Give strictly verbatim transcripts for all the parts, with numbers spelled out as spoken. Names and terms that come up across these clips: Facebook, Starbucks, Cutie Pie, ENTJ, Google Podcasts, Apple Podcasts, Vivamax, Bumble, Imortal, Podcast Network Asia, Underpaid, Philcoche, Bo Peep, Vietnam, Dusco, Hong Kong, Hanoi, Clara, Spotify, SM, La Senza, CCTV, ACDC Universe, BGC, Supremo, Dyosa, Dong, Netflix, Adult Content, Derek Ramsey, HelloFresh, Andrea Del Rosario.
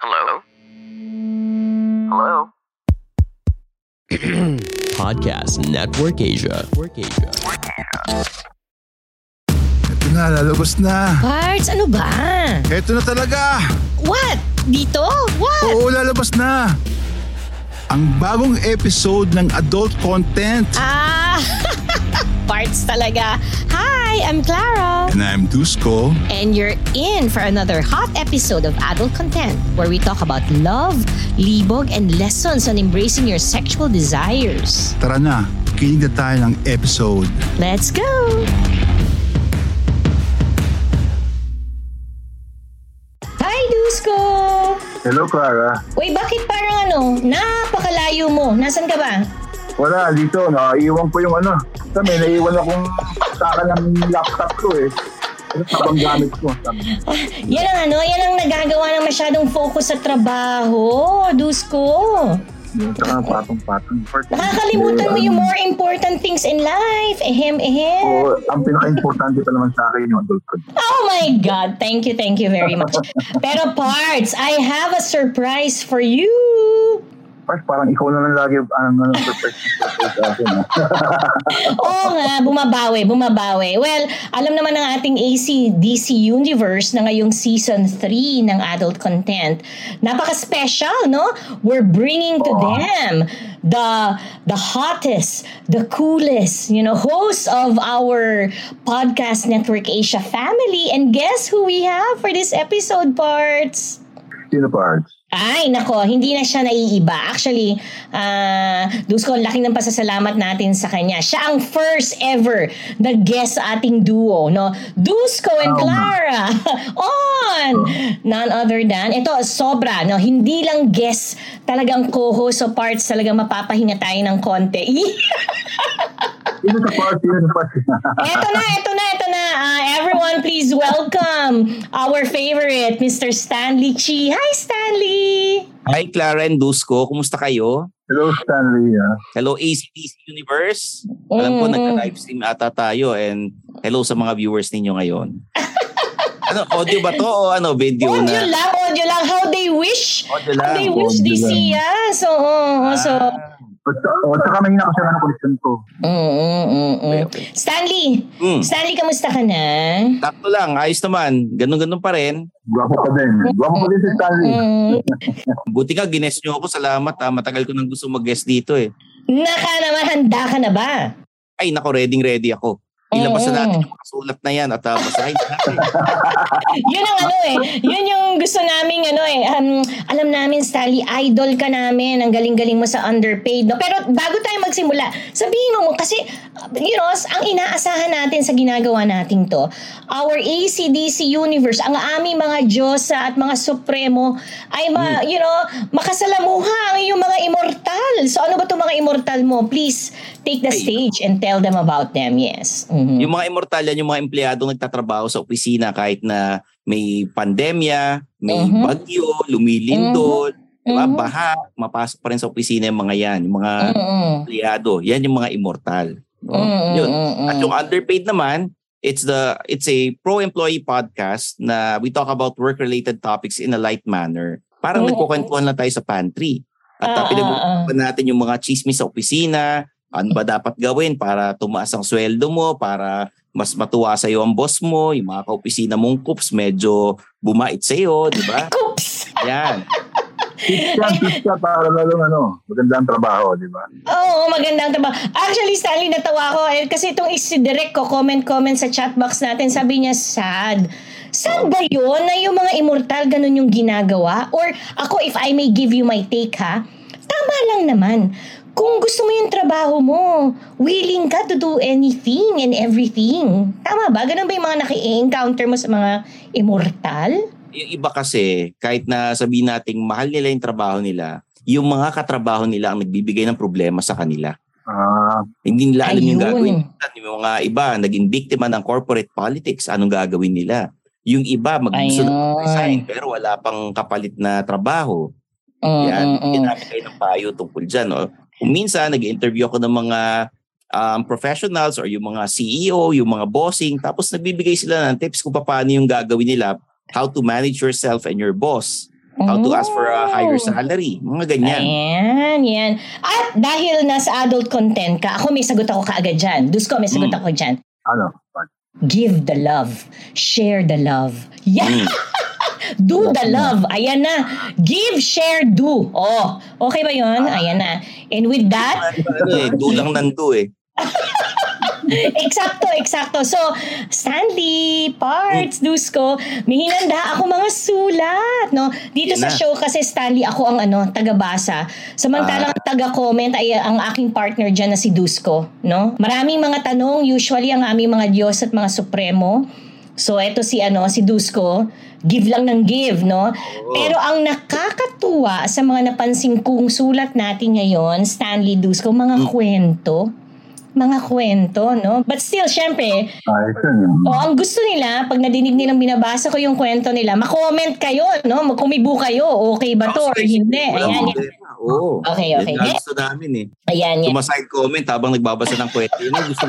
Hello? Hello. Podcast Network Asia. Network Asia. Ito na, lalabas na. Parts, ano ba? Ito na talaga. What? Dito? What? Oo, lalabas na. Ang bagong episode ng Adult Content. Ah! Parts talaga. Hi, I'm Clara. And I'm Dusco. And you're in for another hot episode of Adult Content, where we talk about love, libog, and lessons on embracing your sexual desires. Tara na, kinig na tayo ng episode. Let's go! Hi, Dusco! Hello, Clara. Uy, bakit parang ano, napakalayo mo? Nasaan ka ba? Wala, dito. Nakaiwan ko yung ano. Kasi may naiwan akong saka ng laptop ko eh. Ano sabang gamit ko. Yan ang ano, yan ang nagagawa ng masyadong focus sa trabaho, Dusko. Saka patong-patong. Nakakalimutan mo yung more important things in life. Ehem, ehem. Oo, ang pinaka-importante pa naman sa akin yung adult ko. Oh my God. Thank you, thank you very much. Pero Parts, I have a surprise for you. Parang ikaw na lang lagi ang um, perfect Oo nga, bumabawi, bumabawi. Well, alam naman ng ating A C D C Universe na ngayong Season three ng Adult Content. Napaka-special, no? We're bringing to oh. them the the hottest, the coolest, you know, hosts of our Podcast Network Asia family. And guess who we have for this episode, Parts? Sino, Parts? Ay, nako, hindi na siya naiiba. Actually, uh, Dusko, ang laki ng pasasalamat natin sa kanya. Siya ang first ever na guest sa ating duo, no? Dusko and Clara on! None other than, ito, sobra, no? Hindi lang guest, talagang co-host, so Parts, talagang mapapahinga tayo ng konti. Ito sa Parts, ito sa Parts. Ito na, ito na, ito na. Uh, everyone, please welcome our favorite, Mister Stanley Chi. Hi, Stanley! Hi, Clara and Dusco. Kumusta kayo? Hello, Stanley. Yeah. Hello, A C D C Universe. Mm. Alam ko, nagka-live stream ata tayo. And hello sa mga viewers ninyo ngayon. Ano, audio ba to o ano, video audio na? Audio lang, audio lang. How they wish. Audio how lang, they wish they lang. See us. So, uh, ah. so... O, saka may hinakasya na ng collection ko. Mm, mm, mm, mm. Stanley! Mm. Stanley, kamusta ka na? Takto lang, ayos naman. Ganun-ganun pa rin. Gwapo pa din. Gwapo pa din si Stanley. Mm. Buti ka, gines nyo ako. Salamat ha. Matagal ko nang gusto mag-guest dito eh. Naka naman, handa ka na ba? Ay, nako, ready-ready ako. Ilabasan natin yung kasulat na yan at uh, basahin natin. Yun ang ano eh. Yun yung gusto namin ano eh. Um, alam namin, Stanley, idol ka namin. Ang galing-galing mo sa Underpaid. No? Pero bago tayo magsimula, sabihin mo mo kasi, you know, ang inaasahan natin sa ginagawa natin to, our A C D C Universe, ang aming mga Diyosa at mga Supremo ay, ma, mm. you know, makasalamuha ang iyong mga immortal. So ano ba itong mga immortal mo? Please, take the stage and tell them about them. Yes. Mm. Mm-hmm. Yung mga immortal yan, yung mga empleyadong nagtatrabaho sa opisina kahit na may pandemya, may mm-hmm. bagyo, lumilindol, mm-hmm. diba, baha, mapasok pa rin sa opisina yung mga yan, yung mga mm-hmm. empleyado. Yan yung mga immortal. No? Mm-hmm. Yun. At yung Underpaid naman, it's the it's a pro-employee podcast na we talk about work-related topics in a light manner. Parang mm-hmm. nagkukwentuhan lang tayo sa pantry. At uh, pinag-uusapan natin yung mga chismis sa opisina. Ano ba dapat gawin para tumaas ang sweldo mo, para mas matuwa sa'yo ang boss mo, yung mga ka-opisina mong kups, medyo bumait sa'yo, di ba? Kups! Yan. Tips ka para lalong ano, magandang trabaho, di ba? Oo, magandang trabaho. Actually, Stanley, natawa ko eh, kasi itong isi-direct ko, comment-comment sa chat box natin, sabi niya, sad. Sad ba yun na yung mga immortal, ganun yung ginagawa? Or ako, if I may give you my take ha, tama lang naman. Kung gusto mo yung trabaho mo, willing ka to do anything and everything. Tama ba? Ganun ba yung mga naki-encounter mo sa mga immortal? Yung iba kasi, kahit na sabihin nating mahal nila yung trabaho nila, yung mga katrabaho nila ang nagbibigay ng problema sa kanila. Ah, hindi nila alam yung gagawin nila. Yung mga iba, naging biktima ng corporate politics, anong gagawin nila? Yung iba, magsunod ng resign pero wala pang kapalit na trabaho. Uh, Yan, ginamit uh, uh. kayo ng payo tungkol dyan. No? Kung minsan, nag-interview ako ng mga um, professionals or yung mga C E O, yung mga bossing, tapos nagbibigay sila ng tips kung paano yung gagawin nila, how to manage yourself and your boss. How to ask for a higher salary. Mga ganyan. Ayan, yan. At dahil nasa adult content ka, ako may sagot ako kaagad dyan. Dusko, may sagot mm. ako dyan. Ano? Give the love. Share the love. Yeah! Mm. Do the love. Ayan na. Give, share, do. Oh, okay ba yun? Ayan na. And with that... do lang ng do eh. Eksakto, eksakto. So, Stanley, Parts, Dusko, may hinanda ako mga sulat, no? Dito yan sa na. Show kasi, Stanley, ako ang ano, taga-basa. Samantalang ah. taga-comment ay ang aking partner dyan na si Dusko, no? Maraming mga tanong, usually ang aming mga Diyos at mga Supremo. So, eto si, ano, si Dusko, give lang ng give, no? Oh. Pero ang nakakatuwa sa mga napansin kong sulat natin ngayon, Stanley, Dusko, mga mm. kwento. mga kwento, no? But still, syempre, oh, ang gusto nila, pag nadinig nilang binabasa ko yung kwento nila, makomment kayo, no? Magkumibu kayo, okay ba to? Or hindi. Ayan, oh, okay, okay. Yan, gusto namin eh. Ayan, yan. Tumaside comment habang nagbabasa ng kwento. Yun, gusto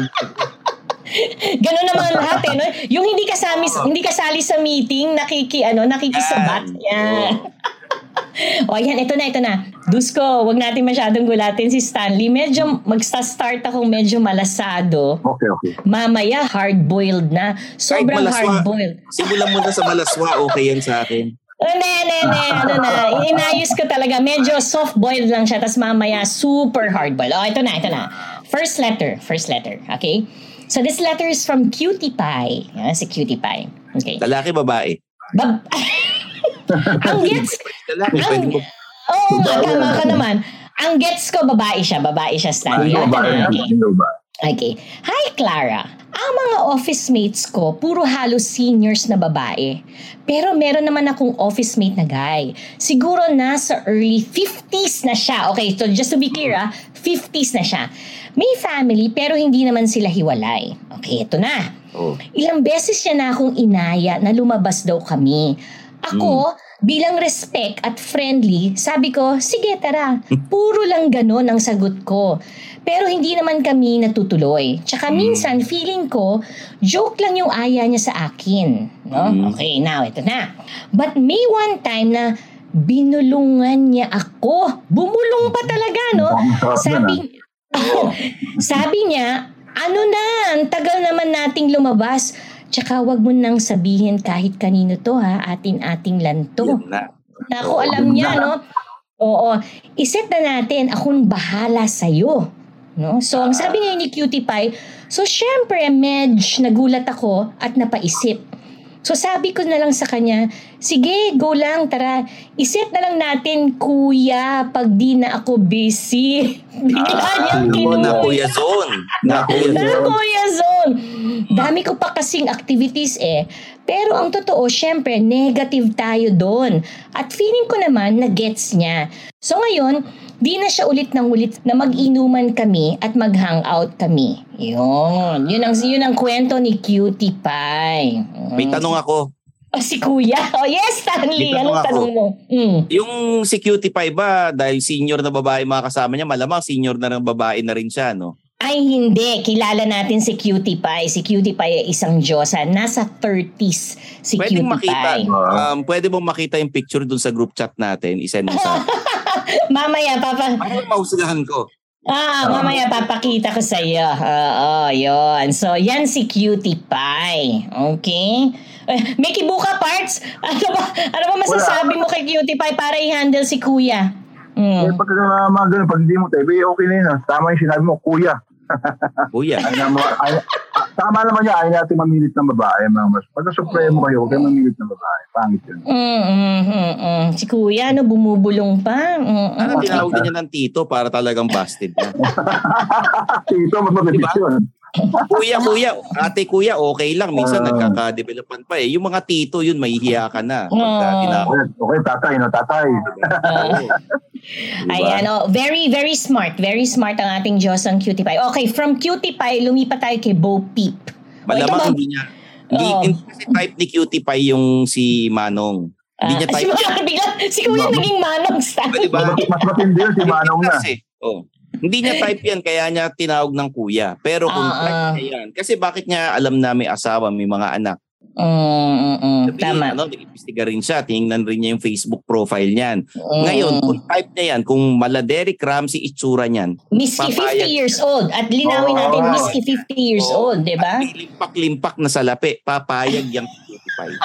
ganun naman lahat eh, no? Yung hindi kasali, hindi kasali sa meeting, nakiki, ano, nakikisabat. Yan. O ayan, ito na, ito na. Dusko, wag natin masyadong gulatin si Stanley. Medyo magsa-start akong medyo malasado. Okay, okay. Mamaya, hard-boiled na. Sobrang hard-boiled. Simulan mo na sa malaswa, okay yan sa akin. Hindi, hindi, hindi. Ano na. Inayos ko talaga. Medyo soft-boiled lang siya. Tapos mamaya, super hard-boiled. O, ito na, ito na. First letter, first letter. Okay? So, this letter is from Cutie Pie. Yan, si Cutie Pie. Okay. Lalaki, babae? Bab... ang gets ang, oo nga, tama ka naman. Ang gets ko, babae siya. Babae siya, Stanley. Okay. okay. Hi, Clara. Ang mga office mates ko, puro halos seniors na babae. Pero meron naman akong office mate na guy. Siguro nasa early fifties na siya. Okay, so just to be clear, ah, fifties na siya. May family, pero hindi naman sila hiwalay. Okay, ito na. Oh. Ilang beses siya na akong inaya na lumabas daw kami. Ako, mm. bilang respect at friendly, sabi ko, sige tara, puro lang ganun ang sagot ko. Pero hindi naman kami natutuloy. Tsaka minsan, feeling ko, joke lang yung aya niya sa akin. No? Mm. Okay, now, ito na. But may one time na binulungan niya ako. Bumulong pa talaga, no? Sabi, sabi niya, ano na, ang tagal naman nating lumabas. Tsaka wag mo nang sabihin kahit kanino to ha, atin-ating lanto. Na. Ako alam niya, no? Oo. Iset na natin, akong bahala sa'yo. No? So, ang sabi niya ni Cutie Pie, so syempre, medj, nagulat ako at napaisip. So, sabi ko na lang sa kanya, sige, go lang, tara. Iset na lang natin, kuya, pag di na ako busy. Bigla ah, niyang kinuha. Na kuya zone. Na kuya zone. Na kuya zone. Dami ko pa kasing activities eh. Pero ang totoo, syempre, negative tayo doon. At feeling ko naman na gets niya. So ngayon, di na siya ulit ng ulit na mag-inuman kami at mag-hangout kami. Yun. Yun ang, yun ang kwento ni Cutie Pie. Mm. May tanong ako. Oh, si Kuya. Oh, yes, Stanley. Tanong Anong ako. tanong mo? Mm. Yung si Cutie Pie ba, dahil senior na babae mga kasama niya, malamang senior na ng babae na rin siya, no? Ay, hindi. Kilala natin si Cutie Pie. Si Cutie Pie ay isang diyosa. Nasa thirties si pwede Cutie makita, Pie. Um, pwede mong makita yung picture dun sa group chat natin. I-send mo sa... mamaya, papa... Ano mausugahan ko? Ah, um, mamaya papakita ko sa iyo. Oo, yun. So, yan si Cutie Pie. Okay? May kibuka, Parts. Ano ba, ano ba masasabi mo kay Cutie Pie para i-handle si Kuya? Mm. Eh, pag uh, mga ganun, pag hindi mo tabi, okay na yun. Tama yung sinabi mo, Kuya. Kuya. Ano mo, ay, ah, tama naman niya, ayaw natin mamilit ng babae, mga mas. Pagka supremo kayo, huwag kayo mamilit ng babae. Pangit yun. Mm, mm, mm, mm. Si Kuya, ano, bumubulong pa. Mm, ano, tinawag din niya ng tito para talagang busted. Tito, mas mabilis yun. Kuya, kuya, ate kuya, okay lang. Minsan uh, nagkaka-developan pa eh. Yung mga tito yun, mahihiya ka na. Uh, okay, tatay no, tatay. Uh, diba? Ay, ano, very, very smart. Very smart ang ating Diyos ang Cutie Pie. Okay, from Cutie Pie, lumipat tayo kay Bo Peep. Malamang oh, hindi niya. Hindi, oh. hindi kasi type ni Cutie Pie yung si Manong. Hindi uh, niya type. Si Kuya si naging Manong style. Diba? Mas matindi yun si Manong na. Oo. Hindi niya type yan, kaya niya tinawag ng kuya. Pero kung uh, type niya yan, kasi bakit niya alam na may asawa, may mga anak? Uh, uh, uh, Sabihin, tama. Ano, nag-ipistiga rin siya, tingnan rin niya yung Facebook profile niyan. Uh, Ngayon, kung type niya yan, kung mala Derek Ramsey itsura niyan. Miski fifty years niya. Old. At linawin oh, natin, miski fifty years oh, old, diba? At limpak-limpak na salapi, papayag yung fifty-five.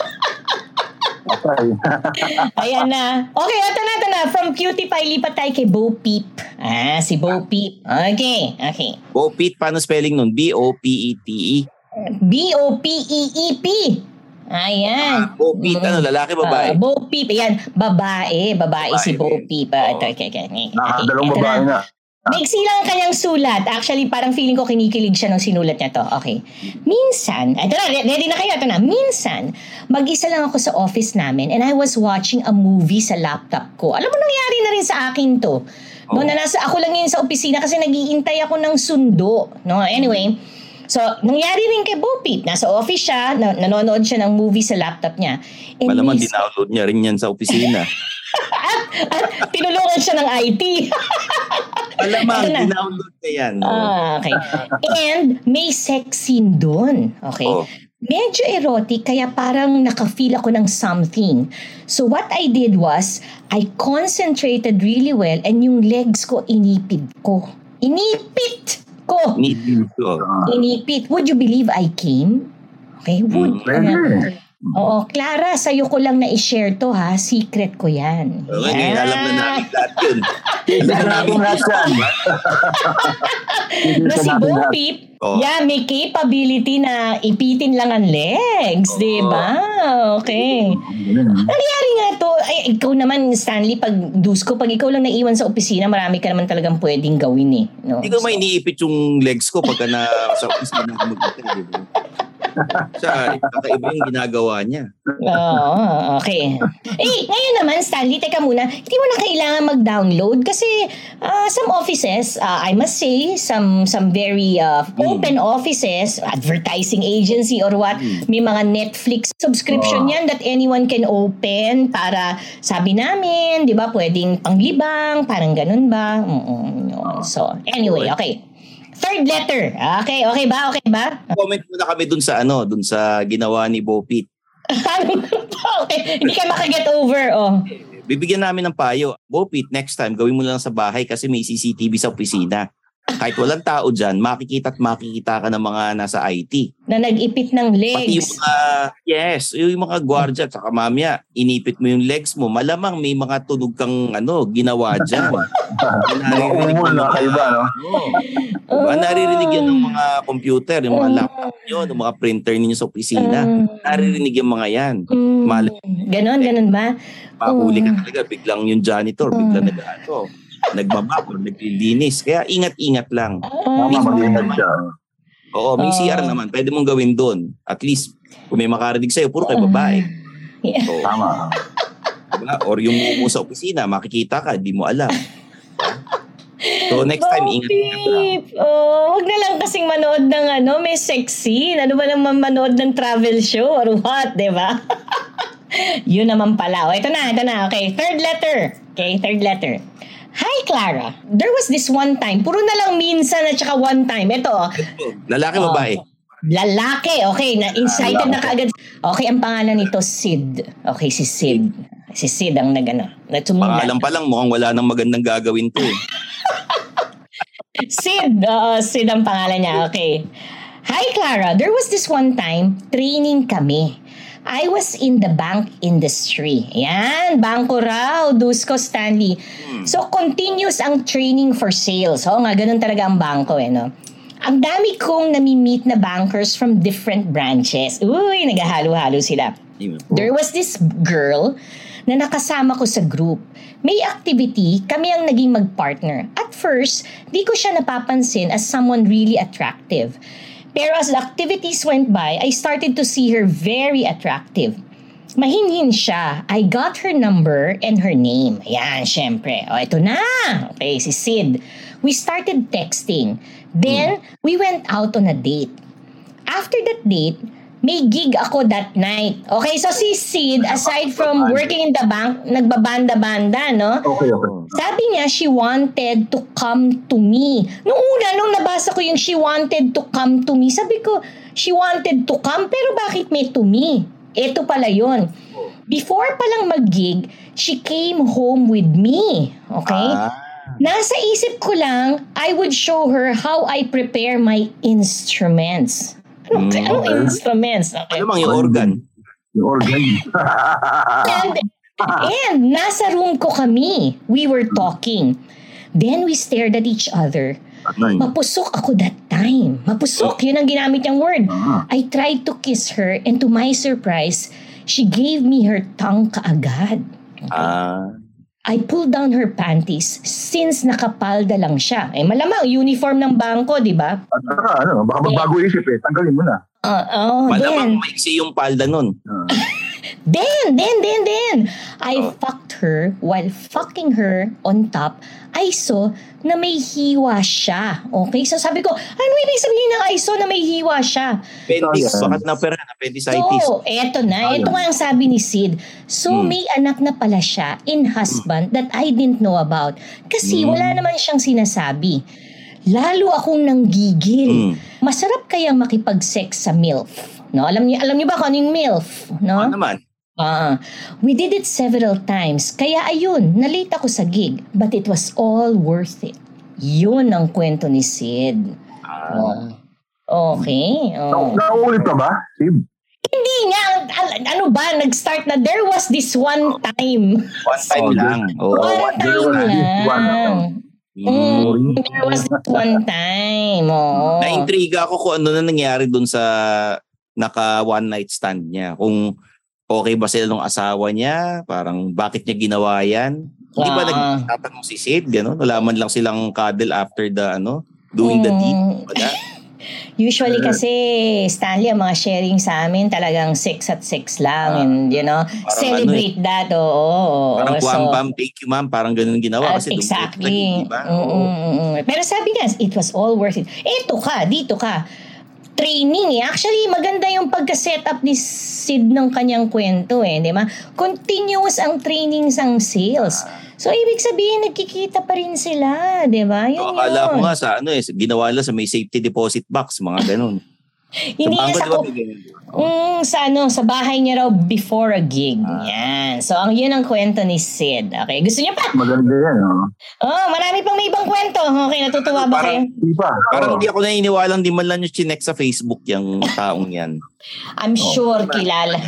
Ayan na. Okay, ito na, ito na. From Cutie Pie, lipat tayo kay Bo Peep. Ah, si Bo Peep. Okay, okay. Bo Peep, paano spelling nun? B O P E T E? B O P E E P. Ayan. Ah, Bo Peep, ano, lalaki, babae? Uh, Bo Peep, ayan. Babae, babae, babae si Bo Peep. Oh. Okay, okay, okay. Nakakadalong okay, babae na. Maiksi lang ang kanyang sulat. Actually, parang feeling ko kinikilig siya nung sinulat niya to. Okay. Minsan, ito na, ready na kayo, ito na. Minsan, mag-isa lang ako sa office namin and I was watching a movie sa laptop ko. Alam mo, nangyari na rin sa akin to. No, oh. na nasa, ako lang yun sa opisina kasi nag-iintay ako ng sundo. No, anyway, so, nangyari rin kay Bo Peep. Nasa office siya, nan- nanonood siya ng movie sa laptop niya. And malamang mis- dinownload niya rin yan sa opisina. at, at tinulungan siya ng I T. Malamang, dinownload niya yan. Ah, okay. And may sex scene doon. Okay. Oh. Medyo erotic, kaya parang nakafeel ako ng something. So what I did was, I concentrated really well and yung legs ko inipid ko. Inipit! Ko. Inipit ko. Inipit. Would you believe I came? Okay, would. Mm-hmm. Oo, Clara, sa'yo ko lang na-share to ha. Secret ko yan. Okay, yeah. Alam na namin lahat yun. Alam na na si Bo Peep, oh. yeah, may capability na ipitin lang ang legs, oh. diba? Okay. Nangyari nga to, ay, ikaw naman, Stanley, pag Dusco, pag ikaw lang naiwan sa opisina, marami ka naman talagang pwedeng gawin eh. No? Hindi ko so, may iniipit yung legs ko pagka na sa opisina ko mag-iipit, diba? Siya, kakaiba yung ginagawa niya. Oo, okay. Eh, ngayon naman, Stanley, teka muna, hindi mo na kailangan mag-download kasi uh, some offices, uh, I must say, some some very uh, open mm. offices, advertising agency or what, mm. may mga Netflix subscription oh. yan that anyone can open para sabi namin, di ba, pwedeng panglibang, parang ganun ba? No. So, anyway, okay. Third letter. Okay, okay ba? Okay ba? Comment muna kami dun sa ano, dun sa ginawa ni Bo Peep. Okay, hindi ka makaget over. Oh. Bibigyan namin ng payo. Bo Peep, next time, gawin mo lang sa bahay kasi may C C T V sa opisina. Kahit walang tao dyan, makikita at makikita ka ng mga nasa I T. Na nag-ipit ng legs. Pati yung mga, yes, yung mga guardia, saka mamaya, inipit mo yung legs mo, malamang may mga tunog kang ano, ginawa dyan. Naririnig mo na kayo ba, no? Diba? Naririnig yan ng mga computer, yung mga laptop nyo, yung mga printer ninyo sa opisina. Naririnig yung mga yan. Malamang. Ganon, ganon ba? Mahuli ka talaga, biglang yung janitor, biglang nag-ano. Nagbabakor, naglilinis. Kaya ingat-ingat lang. Oh, may C R naman. Oo, may oh. C R naman. Pwede mong gawin doon. At least, kung may makarinig sa'yo, puro kay babae. Yeah. So, tama. Or yung mumu sa opisina, makikita ka, di mo alam. So next time, ingat lang. Oh, wag na lang kasing manood ng ano, may sex scene. Ano ba naman manood ng travel show or what, di ba? Yun naman pala. O, ito na, ito na. Okay, third letter. Okay, third letter. Hi, Clara. There was this one time. Puro na lang minsan at saka one time. Ito. Lalaki, uh, babae? Lalaki. Okay. Na-incited na kaagad. Okay, ang pangalan nito, Cid. Okay, si Cid. Si Cid ang nag-ano. Pangalan pa lang, mukhang wala nang magandang gagawin to. Cid. Oo, Cid ang pangalan niya. Okay. Hi, Clara. There was this one time, training kami. I was in the bank industry. Yan, bangko raw, Dusco, Stanley. So, continuous ang training for sales. Oo nga, ganun talaga ang bangko eh, no? Ang dami kong nami-meet na bankers from different branches. Uy, nagahalo-halo sila. There was this girl na nakasama ko sa group. May activity, kami ang naging mag-partner. At first, di ko siya napapansin as someone really attractive. Pero as the activities went by, I started to see her very attractive. Mahinhin siya. I got her number and her name. Ayan, syempre. O, ito na. Okay, si Cid. We started texting. Then, we went out on a date. After that date, may gig ako that night. Okay, so si Cid, aside from working in the bank, nagbabanda-banda, no? Okay, okay. Sabi niya, she wanted to come to me. Nung una, nung nabasa ko yung she wanted to come to me, sabi ko, she wanted to come, pero bakit may to me? Ito pala yun. Before palang mag-gig, she came home with me. Okay? Ah. Nasa isip ko lang, I would show her how I prepare my instruments. Anong, mm. anong instruments? Okay. Ano mang yung organ? Yung organ. and, and nasa room ko kami. We were talking. Then we stared at each other. Mapusok ako that time. Mapusok, yun ang ginamit niyang word. Uh-huh. I tried to kiss her and to my surprise, she gave me her tongue kaagad. Okay. Uh, I pulled down her panties since nakapalda lang siya. Eh, malamang uniform ng bangko, di ba? At saka, ano, baka bago isip eh. Tanggalin mo na. Oo, malamang maiksi yung palda nun. Uh. Then, then, then, then, I oh. fucked her. While fucking her on top, I saw na may hiwa siya. Okay? So sabi ko, ano ibig sabihin ng I saw na may hiwa siya? Appendix. Bakat na pera na appendicitis. So, eto na. Eto nga ang sabi ni Cid. So, hmm. may anak na pala siya in husband that I didn't know about. Kasi hmm. wala naman siyang sinasabi. Lalo akong nanggigil. Hmm. Masarap kayang makipag-sex sa MILF. No? Alam niyo, alam niyo ba kung ano yung MILF? No? Ano naman? Uh, we did it several times. Kaya ayun, nalate ako sa gig. But it was all worth it. Yun ang kwento ni Cid. Uh, okay. Uh. Naulit na ba, Cid? Hindi nga. Ano ba? Nag-start na. There was this one time. One time lang. Oh, one time lang. One time. Mm, there was this one time. Oh. Naintriga ako kung ano na nangyari dun sa naka one night stand niya. Kung okay ba sila nung asawa niya? Parang bakit niya ginawa yan? Uh, Hindi ba nagtatanong si Sid? Gano'n? Nalaman lang silang cuddle after the ano? Doing mm. the deed. Usually uh, kasi Stanley, ang mga sharing sa amin talagang sex at sex lang. Uh, and you know, celebrate ano, that. Oo, oo, parang so, wham-bam, thank you ma'am. Parang gano'n ginawa. Kasi exactly. Doon, diba? Mm-hmm. Pero sabi niya, it was all worth it. Eto ka, dito ka. Training eh. Actually, maganda yung pagka-setup ni Cid ng kanyang kwento eh, di ba? Continuous ang training sang sales. So, ibig sabihin, nagkikita pa rin sila, di ba? Yun so, akala yun. Akala ko nga sa ano eh, ginawa lang sa may safety deposit box, mga ganun. Hindi so, sa, ko, mm, sa, ano, sa bahay niya raw before a gig. Ah. Yan. So, ang, yun ang kwento ni Cid. Okay, gusto niya pa? Maganda yan, oh. Oh, marami pang may ibang kwento. Okay, natutuwa ba parang, kayo? Iba. Parang hindi oh. ako naniniwalang di man lang yung chinek sa Facebook yung taong yan. I'm oh. sure kilala.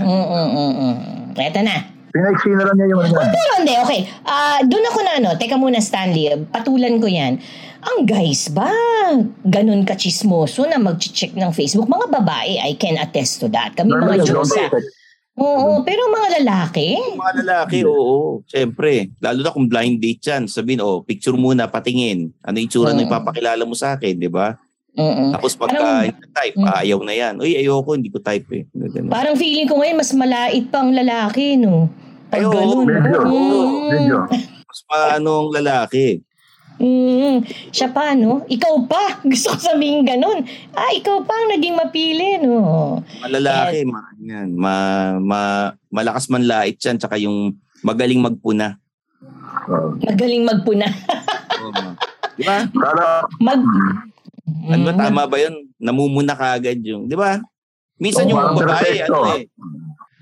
Eto na. Pinaiksi na lang niya yung... Oh, pero hindi, okay. Uh, doon ako na ano. Teka muna, Stanley. Patulan ko yan. Ang guys ba? Ganun kachismoso na mag-check ng Facebook. Mga babae, I can attest to that. Kami no, mga Diyosa. Oo, pero mga lalaki? Mga lalaki, oo. Siyempre. Lalo na kung blind date yan. Sabihin, oh, picture muna, patingin. Ano yung tsura mm. na ipapakilala mo sa akin, di ba? Mm-mm. Tapos pagka parang, type, mm. ayaw na yan. Uy, ayoko, hindi ko type eh. Ganun. Parang feeling ko ngayon, mas malait pa ang lalaki, no? Pag ayaw, ganun. Medyo, mm. medyo. Mas paano ang lalaki? Mm. Siya pa, no? Ikaw pa! Gusto ko sabihin ganun. Ah, ikaw pa ang naging mapili, no? Malalaki, At, man yan. Ma, ma, malakas man lait yan, tsaka yung magaling magpuna. Uh, magaling magpuna. Di ba? Mag... Mm. Ano tama ba 'yun? Namumuna kaagad 'yung, 'di ba? Minsan oh, yung babae ano eh.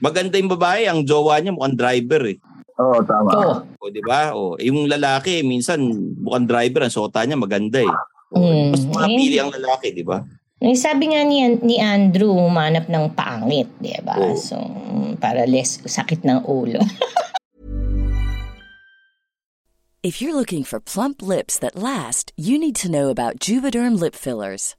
Maganda 'yung babae, ang jowa niya mukhang driver eh. Oo, oh, tama. Oh, 'di ba? Oh, yung lalaki minsan mukhang driver, ang suota niya maganda eh. Mm. Mas mapili ang lalaki, 'di ba? Eh, sabi nga ni, ni Andrew, umanap ng pangit, 'di ba? Oh. So, para less sakit ng ulo. If you're looking for plump lips that last, you need to know about Juvederm lip fillers.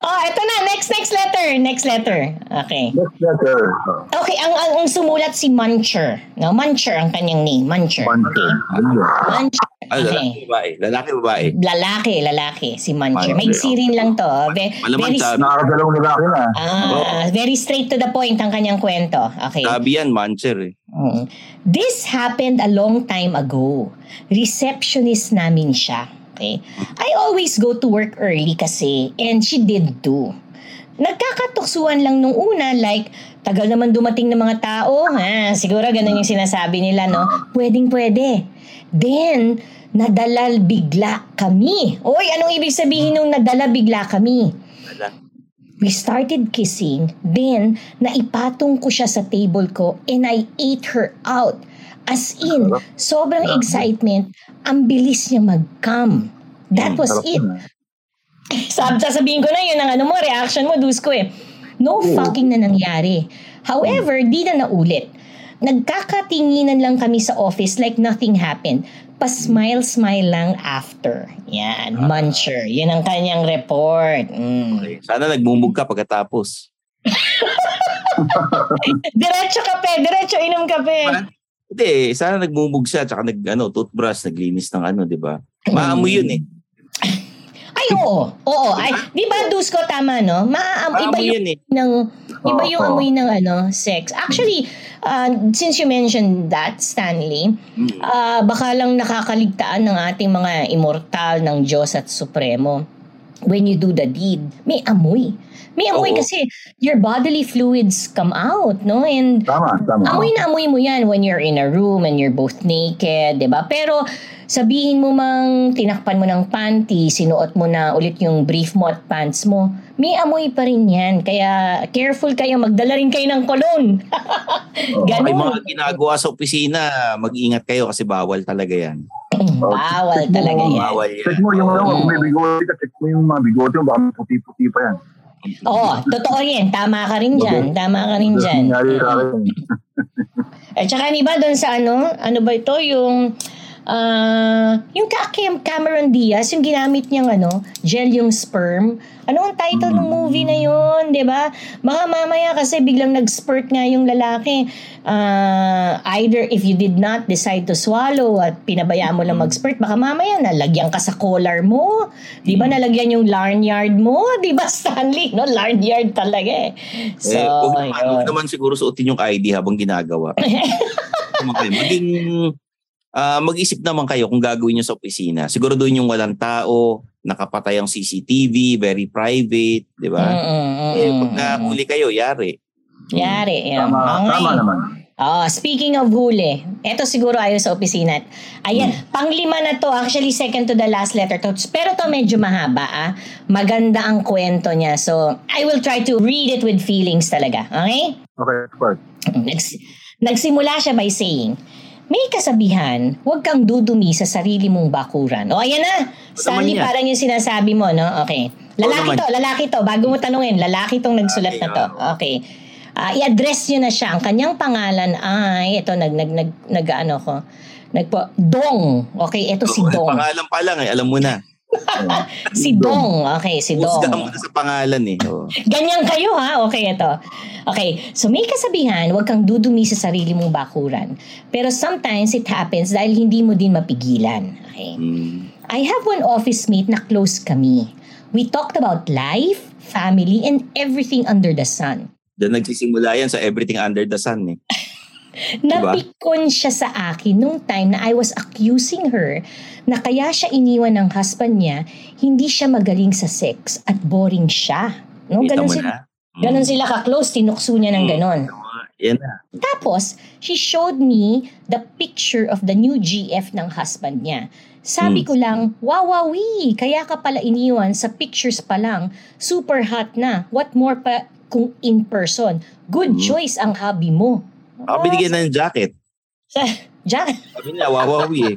Oh, ito na. Next, next letter. Next letter. Okay. Next letter. Okay, ang, ang, ang sumulat si Muncher. No? Muncher ang kanyang name. Muncher. Muncher. Okay. Muncher. Okay. Lalaki, babae. Lalaki, babae. Lalaki, lalaki. Si Muncher. May sirin lang to. Be- Malaman, sabi. Nakakadalawang lalaki na. Ah, very straight to the point ang kanyang kwento. Okay. Sabi yan, Muncher eh. Mm. This happened a long time ago. Receptionist namin siya. Okay. I always go to work early kasi, and she did too. Nagkakatuksuan lang nung una, like, tagal naman dumating ng mga tao, ha? Siguro ganun yung sinasabi nila, no? Pwedeng pwede. Then, nadala bigla kami. Oy, anong ibig sabihin nung nadala bigla kami? We started kissing, then, naipatong ko siya sa table ko, and I ate her out. As in, sobrang excitement, ang bilis niya mag-come. That was it. Sab- sasabihin ko na yun ang ano mo, reaction mo, Dusco eh. No fucking na nangyari. However, di na naulit. Nagkakatinginan lang kami sa office like nothing happened. Pa-smile-smile lang after. Yan, Muncher. Yan ang kanyang report. Mm. Sana nagmumug ka pagkatapos. Diretso kape, diretso inom kape. What? Hindi, sana nagmumug siya tsaka nag, ano, toothbrush, naglinis ng ano, di ba? Maamoy yun eh. Ay, oo. Oo. Ay, di ba, Dusko, tama, no? Maaam, iba yung, eh. ng, iba yung amoy ng ano, sex. Actually, uh, since you mentioned that, Stanley, uh, baka lang nakakaligtaan ng ating mga immortal ng Diyos at Supremo. When you do the deed, may amoy. May amoy Oo. Kasi your bodily fluids come out, no? And tama, tama. Amoy na amoy mo yan when you're in a room and you're both naked, diba? Pero sabihin mo mang tinakpan mo ng panty, sinuot mo na ulit yung brief mo at pants mo, may amoy pa rin yan. Kaya careful kayo, magdala rin kayo ng cologne. Ganun. Ay, mga ginagawa sa opisina, mag-ingat kayo kasi bawal talaga yan. Bawal talaga yan. Bawal yan. Check mo yung mga bigote, check mo yung mga bigote, baka puti-puti pa yan. Oo, totoo yan. Tama ka rin dyan. Tama ka rin dyan. At saka niba doon sa ano, ano ba ito, yung, uh, yung Cameron Diaz, yung ginamit niyang ano, gel yung sperm. Ano ang title ng movie na yun, diba? Baka mamaya kasi biglang nag-spurt nga yung lalaki. Uh, either if you did not decide to swallow at pinabayaan mo lang mag-spurt, baka mamaya nalagyan ka sa collar mo. Diba nalagyan yung lanyard mo? Diba, Stanley? No, lanyard talaga eh. So, eh, okay, yun. Naman siguro suotin yung I D habang ginagawa. Maging, uh, mag-isip naman kayo kung gagawin nyo sa opisina. Siguro doon yung walang tao, nakapatay ang C C T V, very private, di ba? Eh, pag nahuli kayo, yari. Yari. Yun. Tama, okay. Tama naman. Oh, speaking of huli, eto siguro ayon sa opisina. Ayan, hmm. Panglima na to, actually second to the last letter to. Pero to medyo mahaba, ah. Maganda ang kwento niya. So, I will try to read it with feelings talaga. Okay? Okay, of course. Nags- nagsimula siya by saying, May kasabihan, huwag kang dudumi sa sarili mong bakuran. O, ayan na! Stanley, parang yung sinasabi mo, no? Okay. Lalaki to, lalaki to. Bago mo tanungin, lalaki tong nagsulat na to. Okay. Uh, i-address nyo na siya. Ang kanyang pangalan ay, ito, nag, nag, nag, nag, ano ko, nagpo, Dong. Okay, ito si Dong. Pangalan pa lang eh, alam mo na. Si Dong. Okay, si Dong. Pusga mo na sa pangalan eh. Oh. Ganyan kayo ha. Okay, ito. Okay, so may kasabihan, huwag kang dudumi sa sarili mong bakuran. Pero sometimes it happens dahil hindi mo din mapigilan. Okay. Hmm. I have one office mate na close kami. We talked about life, family, and everything under the sun. Doon nagsisimula yan sa everything under the sun eh. Napikon siya sa akin nung time na I was accusing her na kaya siya iniwan ng husband niya, hindi siya magaling sa sex at boring siya. No, ganun sila, mm. ganun sila ka-close, tinukso niya ng ganun. Yan na. Tapos, she showed me the picture of the new G F ng husband niya. Sabi hmm. ko lang, wawawi, kaya ka pala iniwan sa pictures pa lang, super hot na, what more pa kung in person. Good hmm. choice ang hobby mo. Ako binigyan na yung jacket. Jacket? Sabi niya, wawawi eh.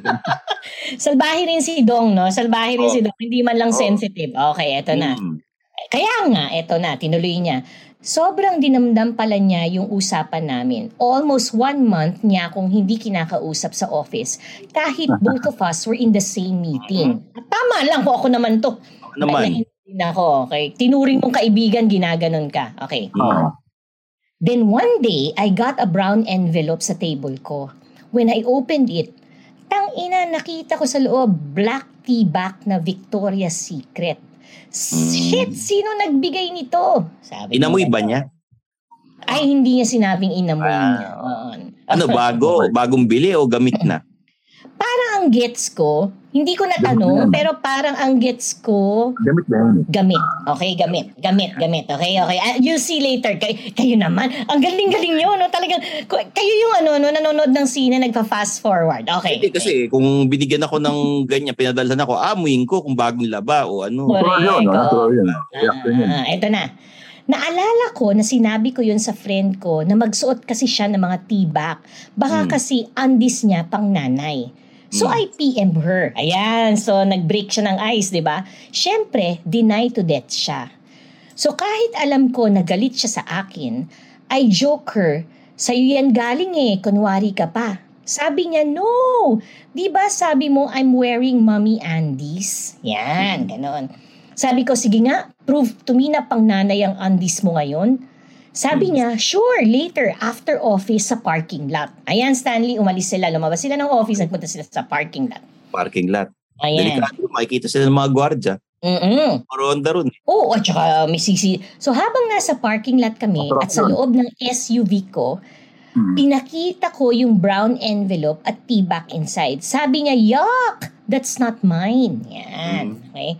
Salbahe rin si Dong, no? Salbahe rin oh. si Dong. Hindi man lang oh. sensitive. Okay, eto na. Mm. Kaya nga, eto na. Tinuloy niya. Sobrang dinamdam pala niya yung usapan namin. Almost one month niya akong hindi kinakausap sa office kahit both of us were in the same meeting. At tama lang ko, ako naman to. Ako naman. Ako, okay. Tinuring mong kaibigan, ginaganon ka. Okay. Oh. Then one day, I got a brown envelope sa table ko. When I opened it, tangina, nakita ko sa loob, black tea bag na Victoria's Secret. Shit, sino nagbigay nito? Sabi inamoy niya. Ba niya? Ay, hindi niya sinabing inamoy ah. niya. Uh, ano, bago? Bagong bili o gamit na? Parang ang gets ko, hindi ko natanong, pero parang ang gets ko... Gamit ba yun? Gamit. Okay, gamit. Gamit, gamit. Okay, okay. Uh, you'll see later. Kay, kayo naman. Ang galing-galing nyo, no? Talagang, kayo yung ano, no, nanonood ng scene na nagpa-fast forward. Okay. Kasi, okay. kasi kung binigyan ako ng ganyan, pinadalhan ako, amuin ko kung bagong laba o ano. Correct. Ito no? ah, ah, na. Naalala ko na sinabi ko yun sa friend ko na magsuot kasi siya ng mga tibak. Baka hmm. kasi undies niya pang nanay. So, I P M her. Ayan. So, nag-break siya ng ice, di ba? Siyempre, deny to death siya. So, kahit alam ko na galit siya sa akin, I joke her, sa'yo yan galing eh, kunwari ka pa. Sabi niya, no! Di ba sabi mo, I'm wearing mommy undies? Yan, ganon. Sabi ko, sige nga, prove to me na pang nanay ang undies mo ngayon. Sabi niya, sure, later, after office, sa parking lot. Ayan, Stanley, umalis sila. Lumabas sila ng office, nagpunta sila sa parking lot. Parking lot. Ayan. Delikado, makikita sila ng mga gwardya. Mm-mm. Maronda ron. Oo, at saka may sisi. So, habang nasa parking lot kami, Matrop at sa loob ng S U V ko, mm-hmm. pinakita ko yung brown envelope at tea bag inside. Sabi niya, yuck, that's not mine. Yan, mm-hmm. okay.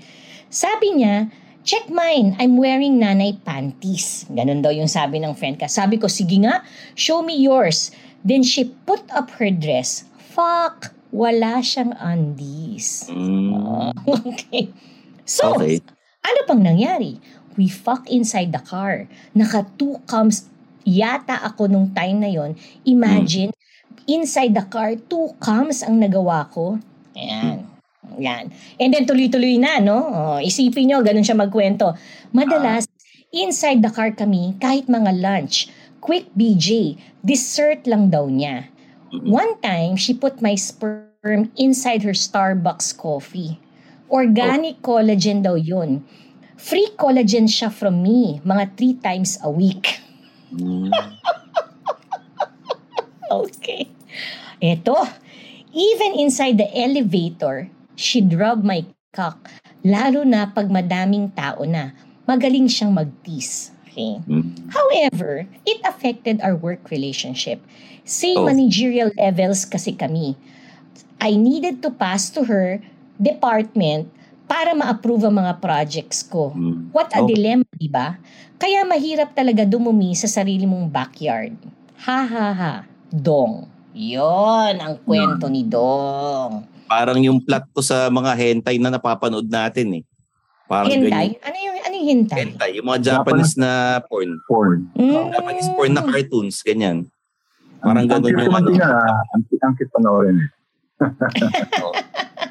Sabi niya, check mine, I'm wearing nanay panties. Ganun daw yung sabi ng friend ka. Sabi ko, sige nga, show me yours. Then she put up her dress. Fuck, wala siyang undies. Mm. Okay. So, okay. ano pang nangyari? We fuck inside the car. Naka two cams yata ako nung time na yon. Imagine, mm. inside the car, two cams ang nagawa ko. Ayan. Mm. Yan. And then tuloy-tuloy na, no? Oh, isipin nyo, ganun siya magkwento. Madalas, inside the car kami, kahit mga lunch, quick B J, dessert lang daw niya. One time, she put my sperm inside her Starbucks coffee. Organic collagen daw yun. Free collagen siya from me, mga three times a week. Okay. Eto, even inside the elevator, she'd rub my cock, lalo na pag madaming tao na. Magaling siyang mag-tease. Okay? Mm-hmm. However, it affected our work relationship. Same oh. managerial levels kasi kami. I needed to pass to her department para ma-approve ang mga projects ko. Mm-hmm. What a oh. dilemma, diba? Kaya mahirap talaga dumumi sa sarili mong backyard. Ha ha ha, Dong. Yon ang kwento mm-hmm. ni Dong. Parang yung plot ko sa mga hentai na napapanood natin eh. Parang hentai? Ganyan. Ano yung ano yung hentai? Hentai, yung mga Japanese na porn. Porn. Mm. Japanese porn na cartoons, ganyan. Parang ang, gagawin ang, yung ang kit panoorin.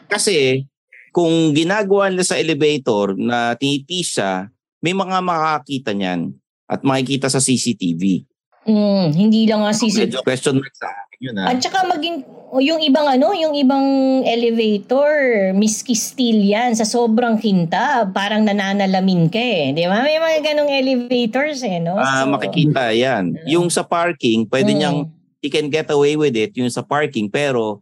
Kasi kung ginagawa nila sa elevator na tinipis siya, may mga makakita niyan at makikita sa C C T V. Mm, hindi lang nga C C T V. Medyo question mark sa akin yun ha. At saka maging, yung ibang ano, yung ibang elevator, miski steel yan sa sobrang hinta. Parang nananalamin ka eh. Di ba? May mga ganong elevators eh. No? Ah, so, makikita yan. Yung sa parking, pwede mm. niyang, you can get away with it, yung sa parking, pero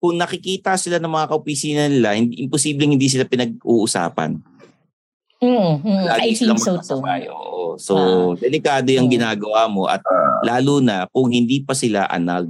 kung nakikita sila ng mga kaopisina nila, hindi, imposibleng hindi sila pinag-uusapan. Mm, mm, I think so too. Oo. So, ah, delikado yung mm. ginagawa mo at uh, lalo na kung hindi pa sila anag.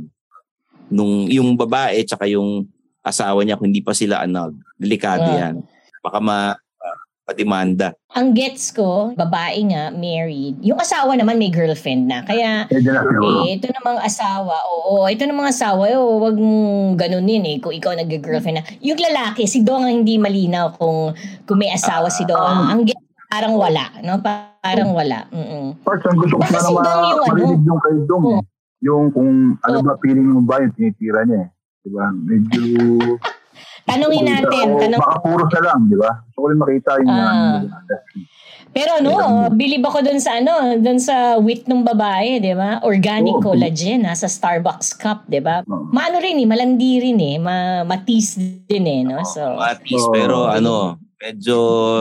Nung, yung babae tsaka yung asawa niya, kung hindi pa sila anag, delikado uh, yan. Baka ma, uh, patimanda. Ang gets ko, babae nga, married. Yung asawa naman may girlfriend na. Kaya, eh, ito namang asawa, oo, ito namang asawa, oo, wag mong ganunin eh, kung ikaw nag-girlfriend na. Yung lalaki, si Dong ang hindi malinaw kung, kung may asawa uh, si Dong. Uh, ang gets, parang wala, no? Parang wala. Mm-mm. Parts, ang gusto ko sana si marinig yung kay Dong eh. Yung kung ano ba feeling mo ba yung tinitira niya eh. Diba? Medyo... Tanungin natin. O, tanong... Baka puro siya lang, di ba? Gusto ko rin makita yung... Uh, pero no, bilib ako dun sa ano, dun sa wit ng babae, di ba? Organic oh, collagen, ha? Sa Starbucks cup, di ba? Oh. Maano rin eh, malandi rin eh, ma- matis din eh, no? So, matis, oh, pero ano, medyo